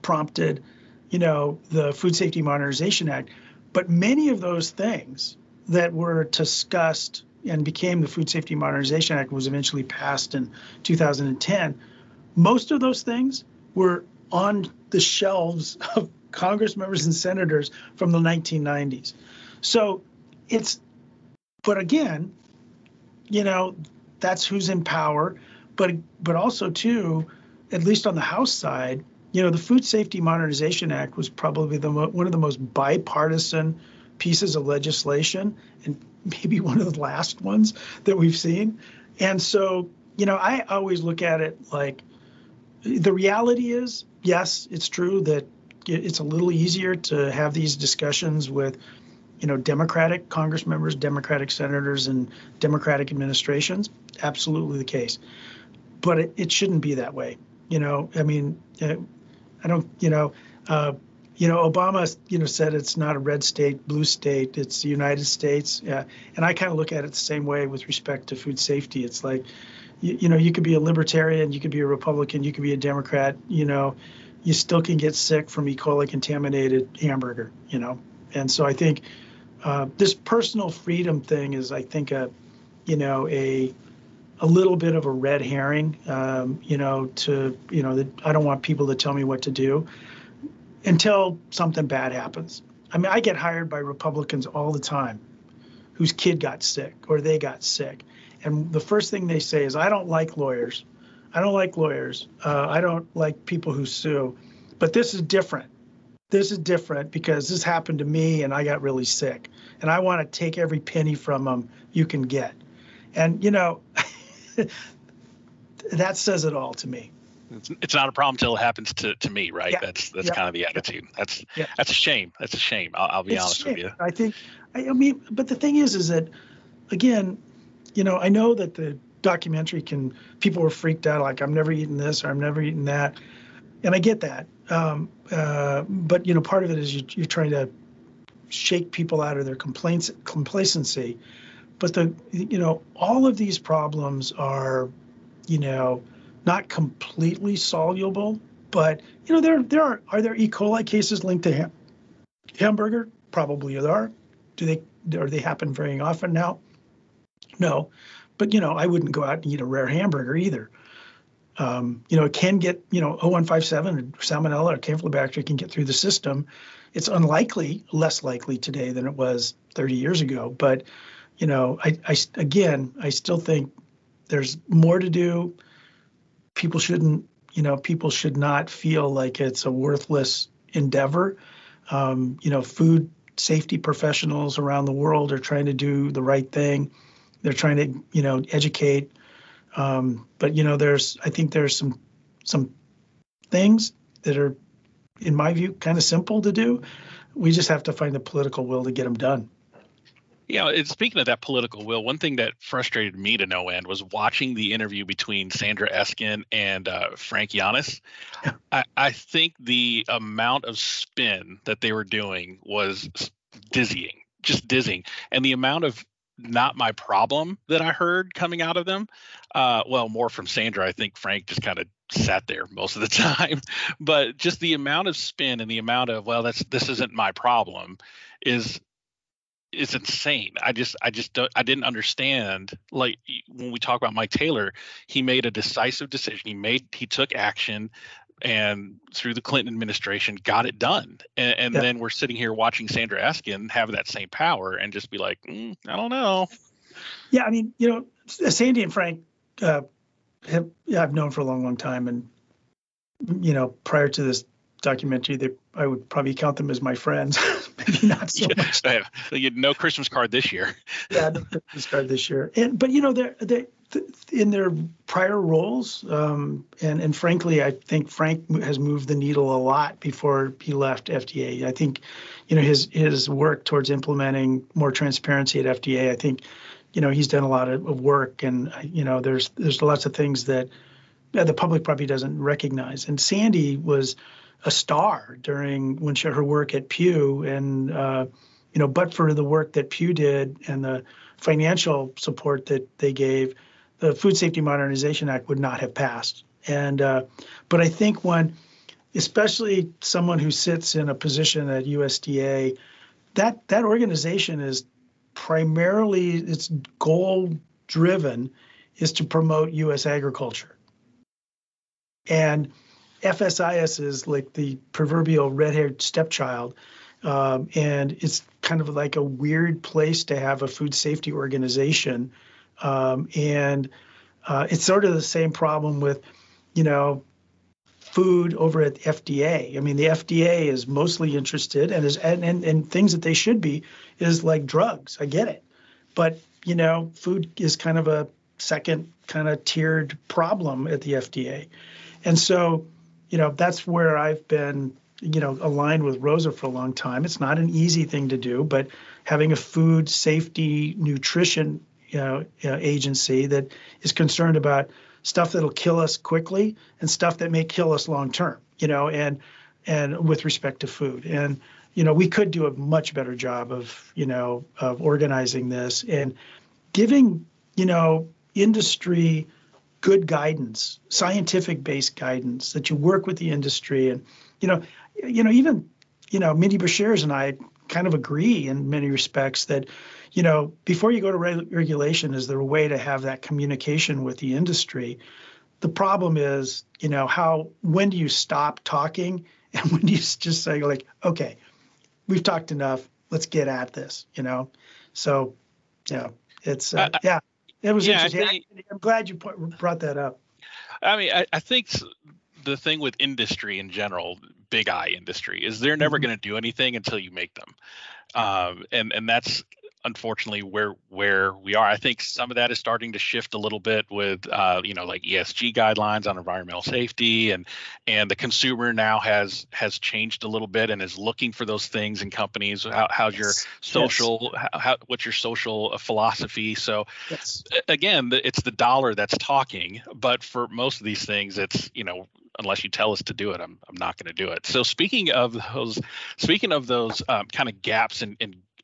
prompted, you know, the Food Safety Modernization Act. But many of those things that were discussed and became the Food Safety Modernization Act was eventually passed in 2010. Most of those things were on the shelves of Congress members and senators from the 1990s. So it's, but again, you know, that's who's in power. But also too, at least on the House side, you know, the Food Safety Modernization Act was probably one of the most bipartisan pieces of legislation, and maybe one of the last ones that we've seen. And so, you know, I always look at it like the reality is, yes, it's true that it's a little easier to have these discussions with, you know, Democratic Congress members, Democratic senators, and Democratic administrations. Absolutely the case. But it shouldn't be that way. You know, I mean, I don't, you know, Obama, you know, said it's not a red state, blue state, it's the United States. Yeah. And I kind of look at it the same way with respect to food safety. It's like, you know, you could be a libertarian, you could be a Republican, you could be a Democrat, you know, you still can get sick from E. coli contaminated hamburger, you know. And so I think this personal freedom thing is, I think, a little bit of a red herring, you know, I don't want people to tell me what to do until something bad happens. I mean, I get hired by Republicans all the time whose kid got sick or they got sick. And the first thing they say is, I don't like lawyers. I don't like lawyers. I don't like people who sue. But this is different. This is different because this happened to me and I got really sick. And I want to take every penny from them you can get. And, you know, that says it all to me. It's not a problem till it happens to me, right? Yeah. That's kind of the attitude. That's a shame. That's a shame. I'll be honest with you. I think, I mean, but the thing is that, again, you know, I know that the documentary people were freaked out, like, I'm never eating this or I'm never eating that. And I get that. But, you know, part of it is you're trying to shake people out of their complacency. But you know, all of these problems are, you know, not completely soluble. But, you know, are there E. coli cases linked to hamburger? Probably there are. Are they happen very often now? No, But, you know, I wouldn't go out and eat a rare hamburger either. You know, it can get, you know, 0157 and salmonella or campylobacter can get through the system. It's unlikely, less likely today than it was 30 years ago. But, you know, I still think there's more to do. People shouldn't, you know, people should not feel like it's a worthless endeavor. You know, food safety professionals around the world are trying to do the right thing. They're trying to, you know, educate. But, you know, I think there's some things that are, in my view, kind of simple to do. We just have to find the political will to get them done. Yeah, and speaking of that political will, one thing that frustrated me to no end was watching the interview between Sandra Eskin and Frank Yiannis. Yeah. I think the amount of spin that they were doing was dizzying, just dizzying. And the amount of not my problem that I heard coming out of them, well, more from Sandra. I think Frank just kind of sat there most of the time. But just the amount of spin and the amount of, well, this isn't my problem is insane. I didn't understand. Like when we talk about Mike Taylor, he made a decisive decision. He took action, and through the Clinton administration, got it done. And yeah. Then we're sitting here watching Sandra Eskin have that same power and just be like, I don't know. Yeah, I mean, you know, Sandy and Frank, I've known for a long, long time, and you know, prior to this documentary, I would probably count them as my friends. Maybe not so much. So you had no Christmas card this year. Yeah, no Christmas card this year. But you know, they're in their prior roles, and frankly, I think Frank has moved the needle a lot before he left FDA. I think, you know, his work towards implementing more transparency at FDA. I think, you know, he's done a lot of work, and you know, there's lots of things that the public probably doesn't recognize. And Sandy was a star when she had her work at Pew, and you know, but for the work that Pew did and the financial support that they gave, the Food Safety Modernization Act would not have passed. And but I think especially someone who sits in a position at USDA, that organization is primarily, its goal driven is to promote U.S. agriculture. And FSIS is like the proverbial red-haired stepchild, and it's kind of like a weird place to have a food safety organization. It's sort of the same problem with, you know, food over at FDA. I mean, the FDA is mostly interested and things that they should be is like drugs. I get it. But, you know, food is kind of a second kind of tiered problem at the FDA. And so, you know, that's where I've been, you know, aligned with Rosa for a long time. It's not an easy thing to do, but having a food safety nutrition, you know, agency that is concerned about stuff that'll kill us quickly and stuff that may kill us long term, you know, and with respect to food. And, you know, we could do a much better job of, you know, of organizing this and giving, you know, industry good guidance, scientific-based guidance, that you work with the industry. And, you know, even, you know, Mindy Brashears and I kind of agree in many respects that, you know, before you go to regulation, is there a way to have that communication with the industry? The problem is, you know, when do you stop talking? And when do you just say, like, okay, we've talked enough, let's get at this, you know? so, you know, it's, yeah. It was interesting. I'm glad you brought that up. I mean, I think the thing with industry in general, big I industry, is they're never going to do anything until you make them. And that's unfortunately where we are. I think some of that is starting to shift a little bit with, you know, like ESG guidelines on environmental safety, and the consumer now has changed a little bit and is looking for those things in companies. How's your social, yes. What's your social philosophy? So yes. Again, it's the dollar that's talking, but for most of these things, it's, you know, unless you tell us to do it, I'm not going to do it. So speaking of those kind of gaps in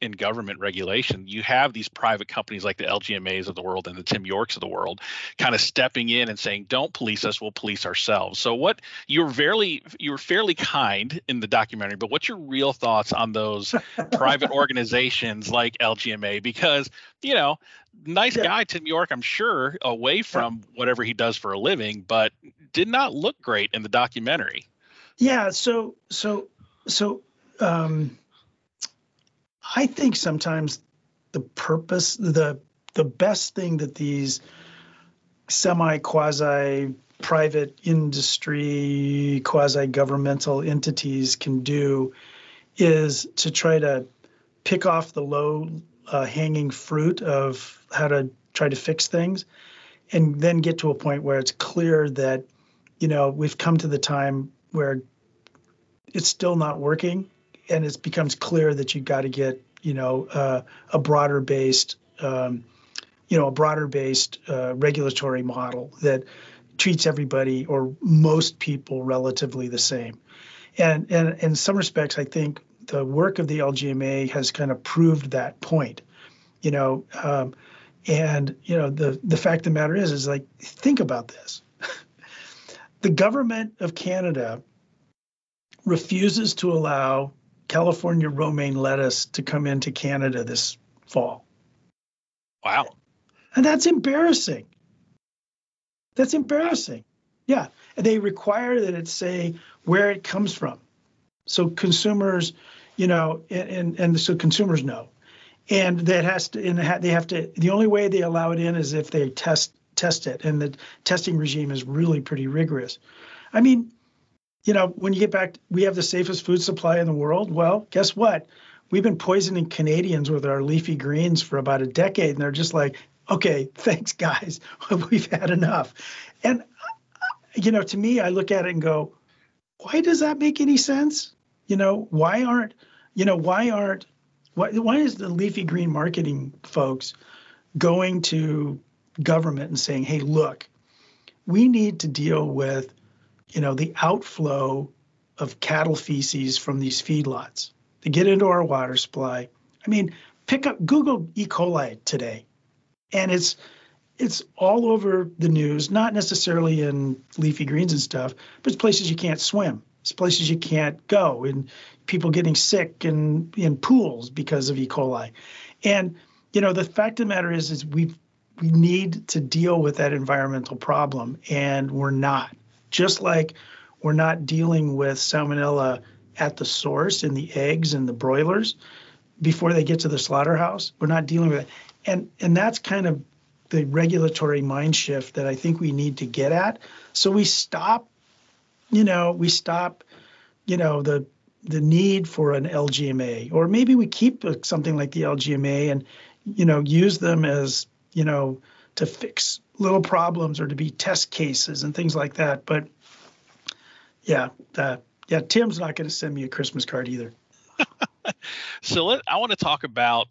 in government regulation, you have these private companies like the LGMAs of the world and the Tim Yorks of the world kind of stepping in and saying, don't police us, we'll police ourselves. So what you're fairly kind in the documentary, but what's your real thoughts on those private organizations like LGMA? Because, you know, nice guy, Tim York, I'm sure, away from whatever he does for a living, but did not look great in the documentary. Yeah. So I think sometimes the purpose, the best thing that these semi-quasi private industry, quasi-governmental entities can do is to try to pick off the low hanging fruit of how to try to fix things, and then get to a point where it's clear that, you know, we've come to the time where it's still not working, and it becomes clear that you got to get, you know, a broader based regulatory model that treats everybody or most people relatively the same. And in some respects, I think the work of the LGMA has kind of proved that point, you know, and, you know, the fact of the matter is like, think about this. The government of Canada refuses to allow California romaine lettuce to come into Canada this fall. Wow. And that's embarrassing. That's embarrassing. Yeah. They require that it say where it comes from. So consumers, you know, and so consumers know, and that has to, and they have to, the only way they allow it in is if they test it. And the testing regime is really pretty rigorous. I mean, you know, when you get back, we have the safest food supply in the world. Well, guess what? We've been poisoning Canadians with our leafy greens for about a decade. And they're just like, okay, thanks guys. We've had enough. And, you know, to me, I look at it and go, why does that make any sense? You know, why is the leafy green marketing folks going to government and saying, hey, look, we need to deal with, you know, the outflow of cattle feces from these feedlots to get into our water supply. I mean, pick up, Google E. coli today, and it's all over the news, not necessarily in leafy greens and stuff, but it's places you can't swim. It's places you can't go, and people getting sick in pools because of E. coli. And, you know, the fact of the matter is we need to deal with that environmental problem, and we're not. Just like we're not dealing with salmonella at the source in the eggs and the broilers before they get to the slaughterhouse, we're not dealing with it. And that's kind of the regulatory mind shift that I think we need to get at. So we stop, the need for an LGMA, or maybe we keep something like the LGMA and, you know, use them as, you know, to fix little problems or to be test cases and things like that. But yeah, Tim's not going to send me a Christmas card either. So I want to talk about,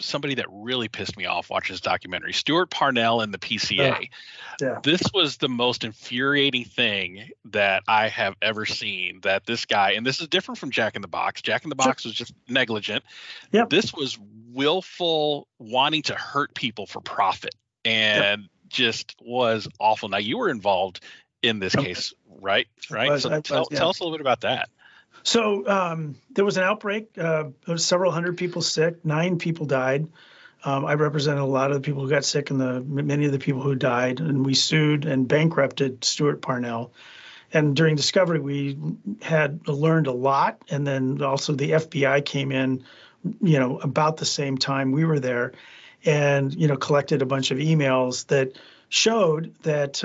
somebody that really pissed me off watching this documentary, Stuart Parnell and the PCA. Yeah. This was the most infuriating thing that I have ever seen, that this guy, and this is different from Jack in the Box. Jack in the Box was just negligent. Yep. This was willful wanting to hurt people for profit, and just was awful. Now, you were involved in this case, right? Right. Tell us a little bit about that. So there was an outbreak, there was several hundred people sick, 9 people died. I represented a lot of the people who got sick and many of the people who died, and we sued and bankrupted Stuart Parnell. And during discovery, we had learned a lot, and then also the FBI came in, you know, about the same time we were there, and, you know, collected a bunch of emails that showed that,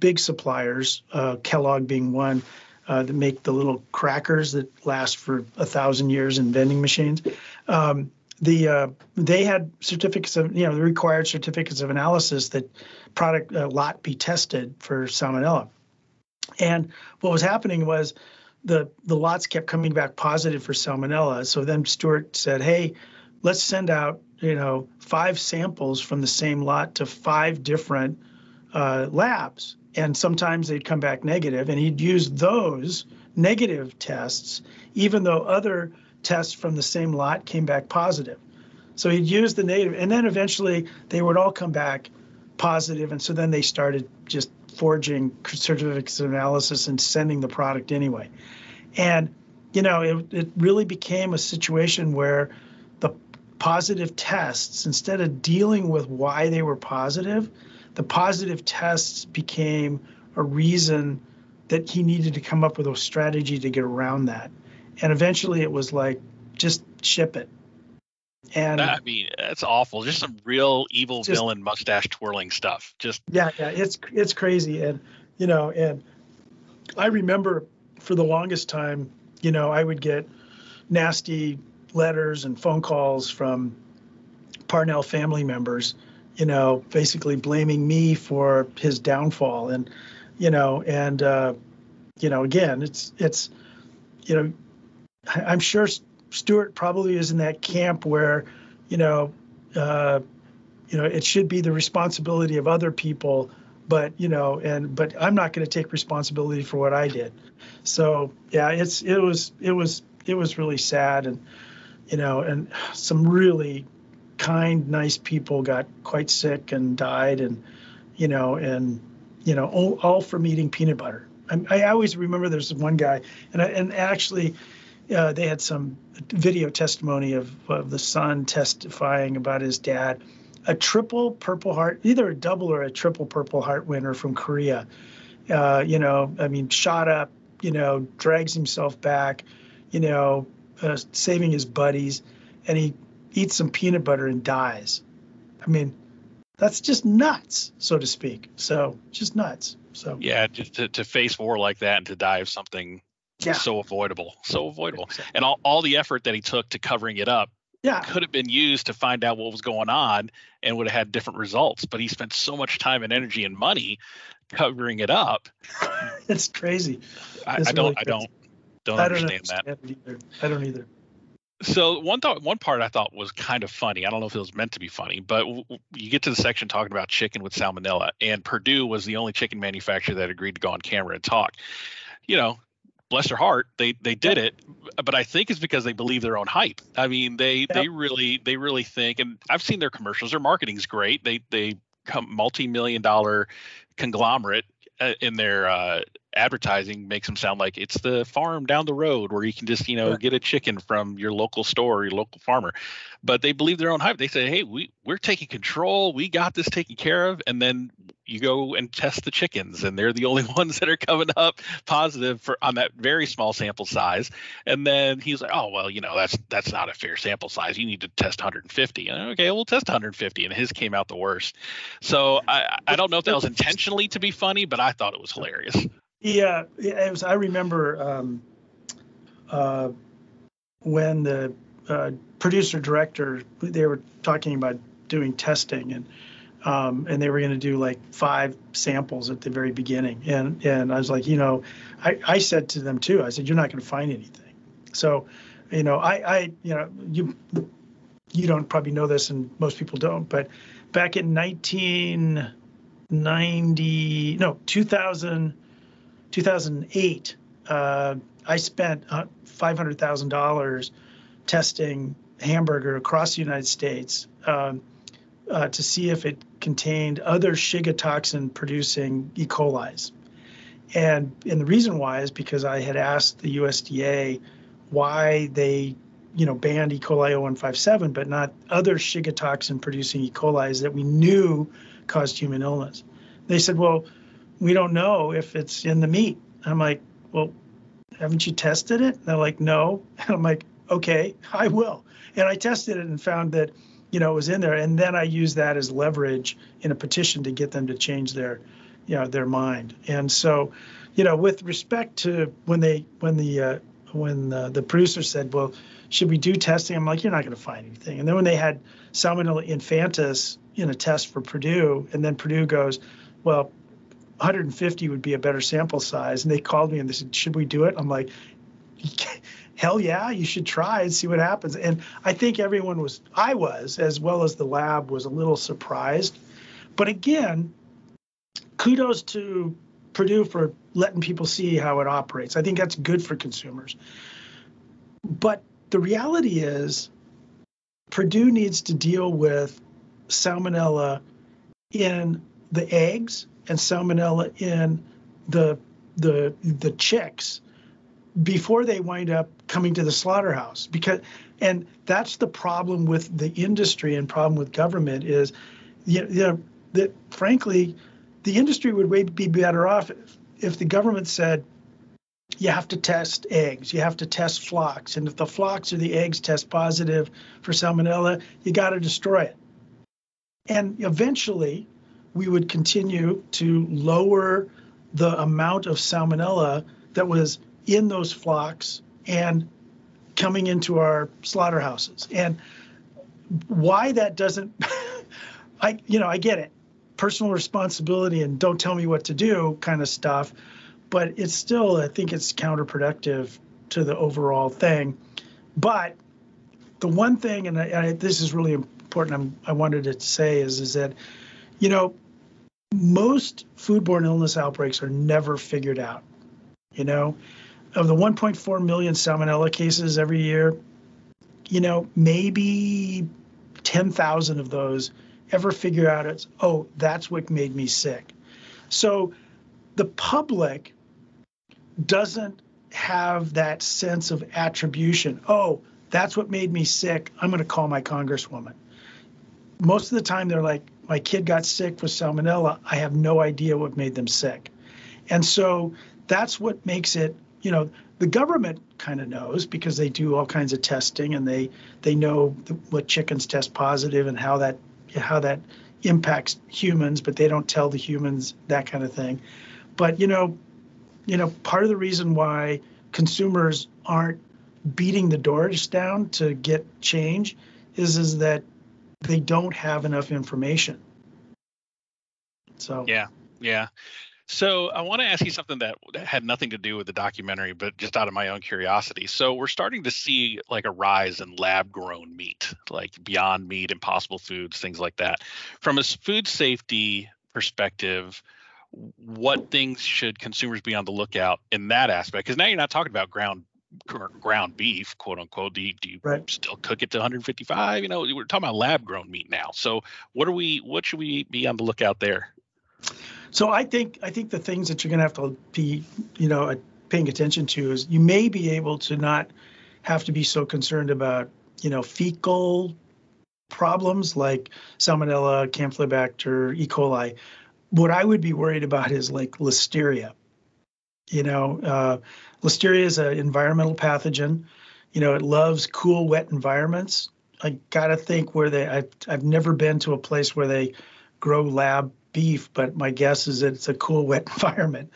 big suppliers, Kellogg being one, that make the little crackers that last for 1,000 years in vending machines. They had certificates of, you know, the required certificates of analysis that product lot be tested for salmonella. And what was happening was the lots kept coming back positive for salmonella. So then Stuart said, hey, let's send out, you know, 5 samples from the same lot to 5 different labs, and sometimes they'd come back negative, and he'd use those negative tests, even though other tests from the same lot came back positive. So he'd use the negative, and then eventually they would all come back positive, and so then they started just forging certificates of analysis and sending the product anyway. And, you know, it really became a situation where the positive tests, instead of dealing with why they were positive, the positive tests became a reason that he needed to come up with a strategy to get around that. And eventually it was like, just ship it. And I mean, that's awful. Just some real evil villain mustache twirling stuff. It's crazy. And, you know, and I remember for the longest time, you know, I would get nasty letters and phone calls from Parnell family members, you know, basically blaming me for his downfall. And, you know, and, you know, again, it's, you know, I'm sure Stuart probably is in that camp where, you know, it should be the responsibility of other people, but, you know, and, but I'm not going to take responsibility for what I did. So yeah, it was really sad. And, you know, and some really kind, nice people got quite sick and died, and, you know, all from eating peanut butter. I always remember there's one guy, and actually, they had some video testimony of the son testifying about his dad, a triple Purple Heart, either a double or a triple Purple Heart winner from Korea. You know, I mean, shot up, you know, drags himself back, you know, saving his buddies, and he eats some peanut butter and dies. I mean, that's just nuts, so to speak. So just nuts. So yeah, just to face war like that and to die of something. Yeah. So avoidable. And all the effort that he took to covering it up could have been used to find out what was going on and would have had different results. But he spent so much time and energy and money covering it up. It's crazy. I don't understand that. I don't either. So one part I thought was kind of funny. I don't know if it was meant to be funny, but you get to the section talking about chicken with salmonella, and Purdue was the only chicken manufacturer that agreed to go on camera and talk. You know, bless their heart, they did it, but I think it's because they believe their own hype. I mean, they really think, and I've seen their commercials. Their marketing's great. They come multi-million-dollar conglomerate in their advertising makes them sound like it's the farm down the road where you can just, you know, get a chicken from your local store or your local farmer. But they believe their own hype. They say, hey, we're taking control. We got this taken care of. And then you go and test the chickens, and they're the only ones that are coming up positive on that very small sample size. And then he's like, oh, well, you know, that's not a fair sample size. You need to test 150. And, okay, we'll test 150. And his came out the worst. So I don't know if that was intentionally to be funny, but I thought it was hilarious. Yeah, it was, I remember when the producer-director, they were talking about doing testing, and they were going to do like 5 samples at the very beginning. And I was like, you know, I said to them, too, I said, you're not going to find anything. So, you know, you don't probably know this, and most people don't, but back in 2008, I spent $500,000 testing hamburger across the United States to see if it contained other Shiga toxin-producing E. coli's. And the reason why is because I had asked the USDA why they, you know, banned E. coli 0157, but not other Shiga toxin-producing E. coli's that we knew caused human illness. They said, well, we don't know if it's in the meat. I'm like, well, haven't you tested it? And they're like, no. And I'm like, okay, I will. And I tested it and found that, you know, it was in there. And then I used that as leverage in a petition to get them to change their, you know, their mind. And so, you know, with respect to when the producer said, well, should we do testing? I'm like, you're not going to find anything. And then when they had Salmonella infantis in a test for Purdue, and then Purdue goes, well, 150 would be a better sample size. And they called me and they said, should we do it? I'm like, hell yeah, you should try and see what happens. And I think everyone was, I was, as well as the lab was a little surprised. But again, kudos to Purdue for letting people see how it operates. I think that's good for consumers. But the reality is Purdue needs to deal with salmonella in the eggs and salmonella in the chicks before they wind up coming to the slaughterhouse. And that's the problem with the industry and problem with government is, that frankly, the industry would be better off if the government said, you have to test eggs, you have to test flocks, and if the flocks or the eggs test positive for salmonella, you got to destroy it. And eventually, we would continue to lower the amount of salmonella that was in those flocks and coming into our slaughterhouses. And why that doesn't, I get it. Personal responsibility and don't tell me what to do kind of stuff. But it's still, I think it's counterproductive to the overall thing. But the one thing, and this is really important, I wanted to say is that, most foodborne illness outbreaks are never figured out. Of the 1.4 million salmonella cases every year, maybe 10,000 of those ever figure out that's what made me sick. So the public doesn't have that sense of attribution. Oh, that's what made me sick. I'm going to call my congresswoman. Most of the time they're like, my kid got sick with salmonella. I have no idea what made them sick. And so that's what makes it, the government kind of knows because they do all kinds of testing and they know what chickens test positive and how that impacts humans, but they don't tell the humans that kind of thing. But part of the reason why consumers aren't beating the doors down to get change is that they don't have enough information. So yeah. So I want to ask you something that had nothing to do with the documentary, but just out of my own curiosity. So we're starting to see like a rise in lab-grown meat, like Beyond Meat, Impossible Foods, things like that. From a food safety perspective, what things should consumers be on the lookout in that aspect? Because now you're not talking about ground beef, quote unquote. Do you right. still cook it to 155? We're talking about lab-grown meat now. So what should we be on the lookout there? So I think the things that you're going to have to be, paying attention to is you may be able to not have to be so concerned about, fecal problems like salmonella, campylobacter, E. coli. What I would be worried about is like listeria. Listeria is an environmental pathogen. It loves cool, wet environments. I got to think I've never been to a place where they grow lab beef, but my guess is that it's a cool, wet environment.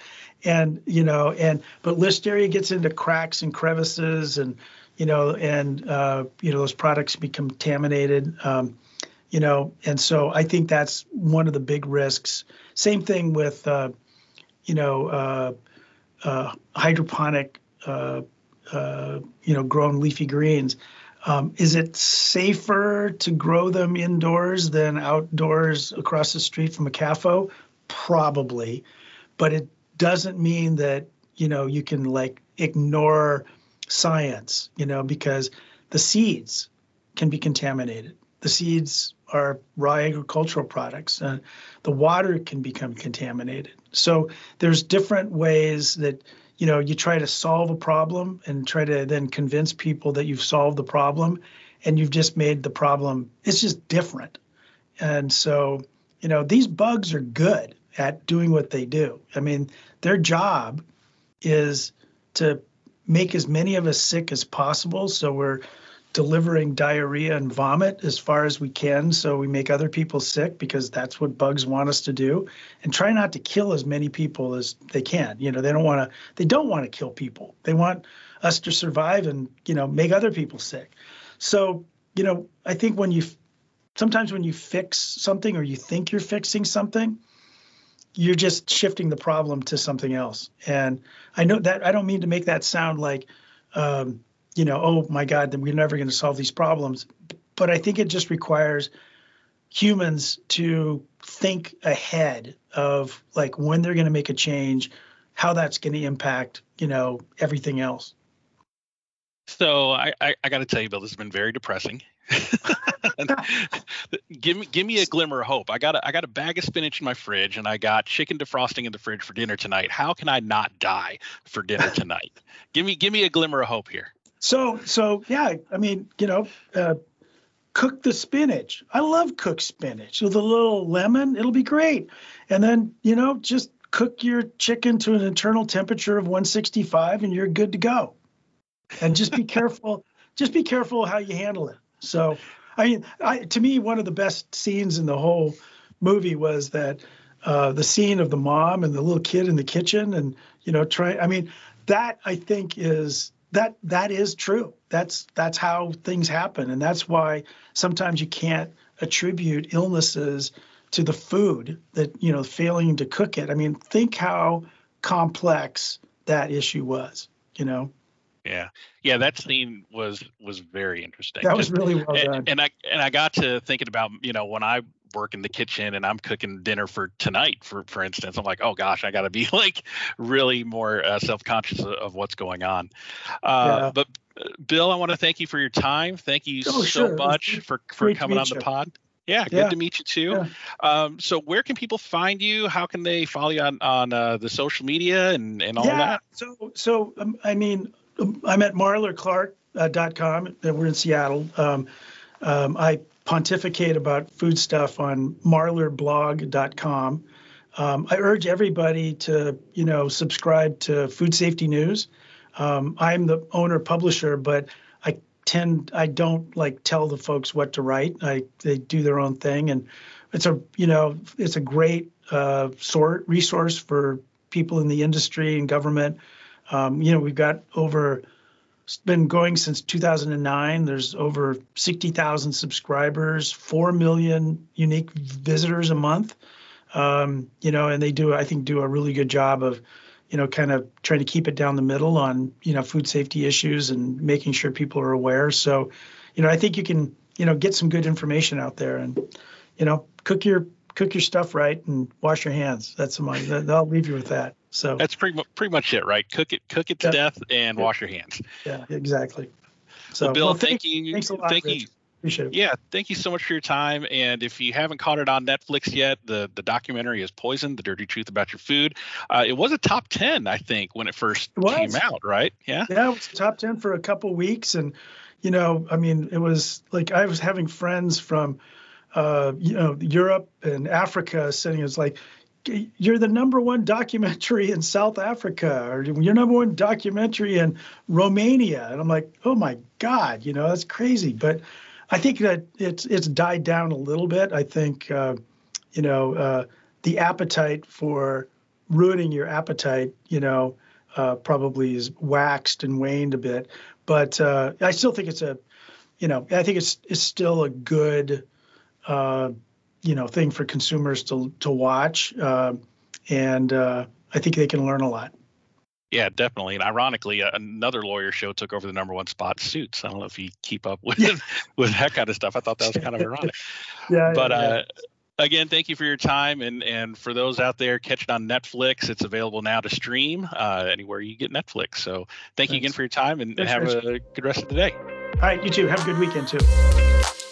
And, but listeria gets into cracks and crevices and, those products become contaminated, and so I think that's one of the big risks. Same thing with, hydroponic, grown leafy greens. Is it safer to grow them indoors than outdoors across the street from a CAFO? Probably, but it doesn't mean that, you can like ignore science, because the seeds can be contaminated. The seeds are raw agricultural products. The water can become contaminated. So there's different ways that you try to solve a problem and try to then convince people that you've solved the problem and you've just made the problem. It's just different. And so, these bugs are good at doing what they do. I mean, their job is to make as many of us sick as possible. So we're delivering diarrhea and vomit as far as we can. So we make other people sick because that's what bugs want us to do, and try not to kill as many people as they can. They don't want to kill people. They want us to survive and, make other people sick. So, I think sometimes when you fix something or you think you're fixing something, you're just shifting the problem to something else. And I know that I don't mean to make that sound like, oh my God, then we're never going to solve these problems. But I think it just requires humans to think ahead of like when they're going to make a change, how that's going to impact, you know, everything else. So I got to tell you, Bill, this has been very depressing. give me a glimmer of hope. I got a bag of spinach in my fridge, and I got chicken defrosting in the fridge for dinner tonight. How can I not die for dinner tonight? give me a glimmer of hope here. So yeah, I mean, you know, cook the spinach. I love cooked spinach with a little lemon. It'll be great. And then, you know, just cook your chicken to an internal temperature of 165, and you're good to go. And just be careful. Just be careful how you handle it. So, I mean, to me, one of the best scenes in the whole movie was that the scene of the mom and the little kid in the kitchen, and you know, I mean, that I think is that is true. That's how things happen, and that's why sometimes you can't attribute illnesses to the food that you know failing to cook it. I mean, think how complex that issue was, you know. Yeah, that scene was very interesting. That was really well done. And I got to thinking about, you know, when I work in the kitchen and I'm cooking dinner for tonight, for instance, I'm like, oh gosh, I got to be like really more self-conscious of what's going on. But Bill, I want to thank you for your time. Thank you much for coming on the pod. Yeah, good to meet you too. Yeah. So where can people find you? How can they follow you on the social media and all that? So I mean, I'm at MarlerClark.com. We're in Seattle. I pontificate about food stuff on MarlerBlog.com. I urge everybody to, you know, subscribe to Food Safety News. I'm the owner publisher, but I don't like tell the folks what to write. They do their own thing, and it's a great resource for people in the industry and government. You know, we've got it's been going since 2009. There's over 60,000 subscribers, 4 million unique visitors a month. You know, and they do a really good job of, you know, kind of trying to keep it down the middle on, you know, food safety issues and making sure people are aware. So, you know, I think you can, you know, get some good information out there and, you know, cook your stuff right and wash your hands. That's my, I'll leave you with that. So that's pretty much it, right? Cook it to death and wash your hands. Yeah, exactly. So Bill, thank you. Thanks a lot. Thank you. Appreciate it. Yeah, thank you so much for your time. And if you haven't caught it on Netflix yet, the documentary is Poisoned: The Dirty Truth About Your Food. It was a top 10, I think, when it first came out, right? Yeah. Yeah, it was top 10 for a couple weeks, and you know, I mean, it was like I was having friends from you know, Europe and Africa saying it was like, you're the number one documentary in South Africa, or you're number one documentary in Romania. And I'm like, oh my God, you know, that's crazy. But I think that it's died down a little bit. I think, you know, the appetite for ruining your appetite, you know, probably is waxed and waned a bit. But I still think it's I think it's still a good, you know, thing for consumers to watch. And I think they can learn a lot. Yeah, definitely. And ironically, another lawyer show took over the number one spot, Suits. I don't know if you keep up with that kind of stuff. I thought that was kind of ironic. Again, thank you for your time. And for those out there, catch it on Netflix. It's available now to stream anywhere you get Netflix. So thank you again for your time, and have a good rest of the day. All right, you too. Have a good weekend too.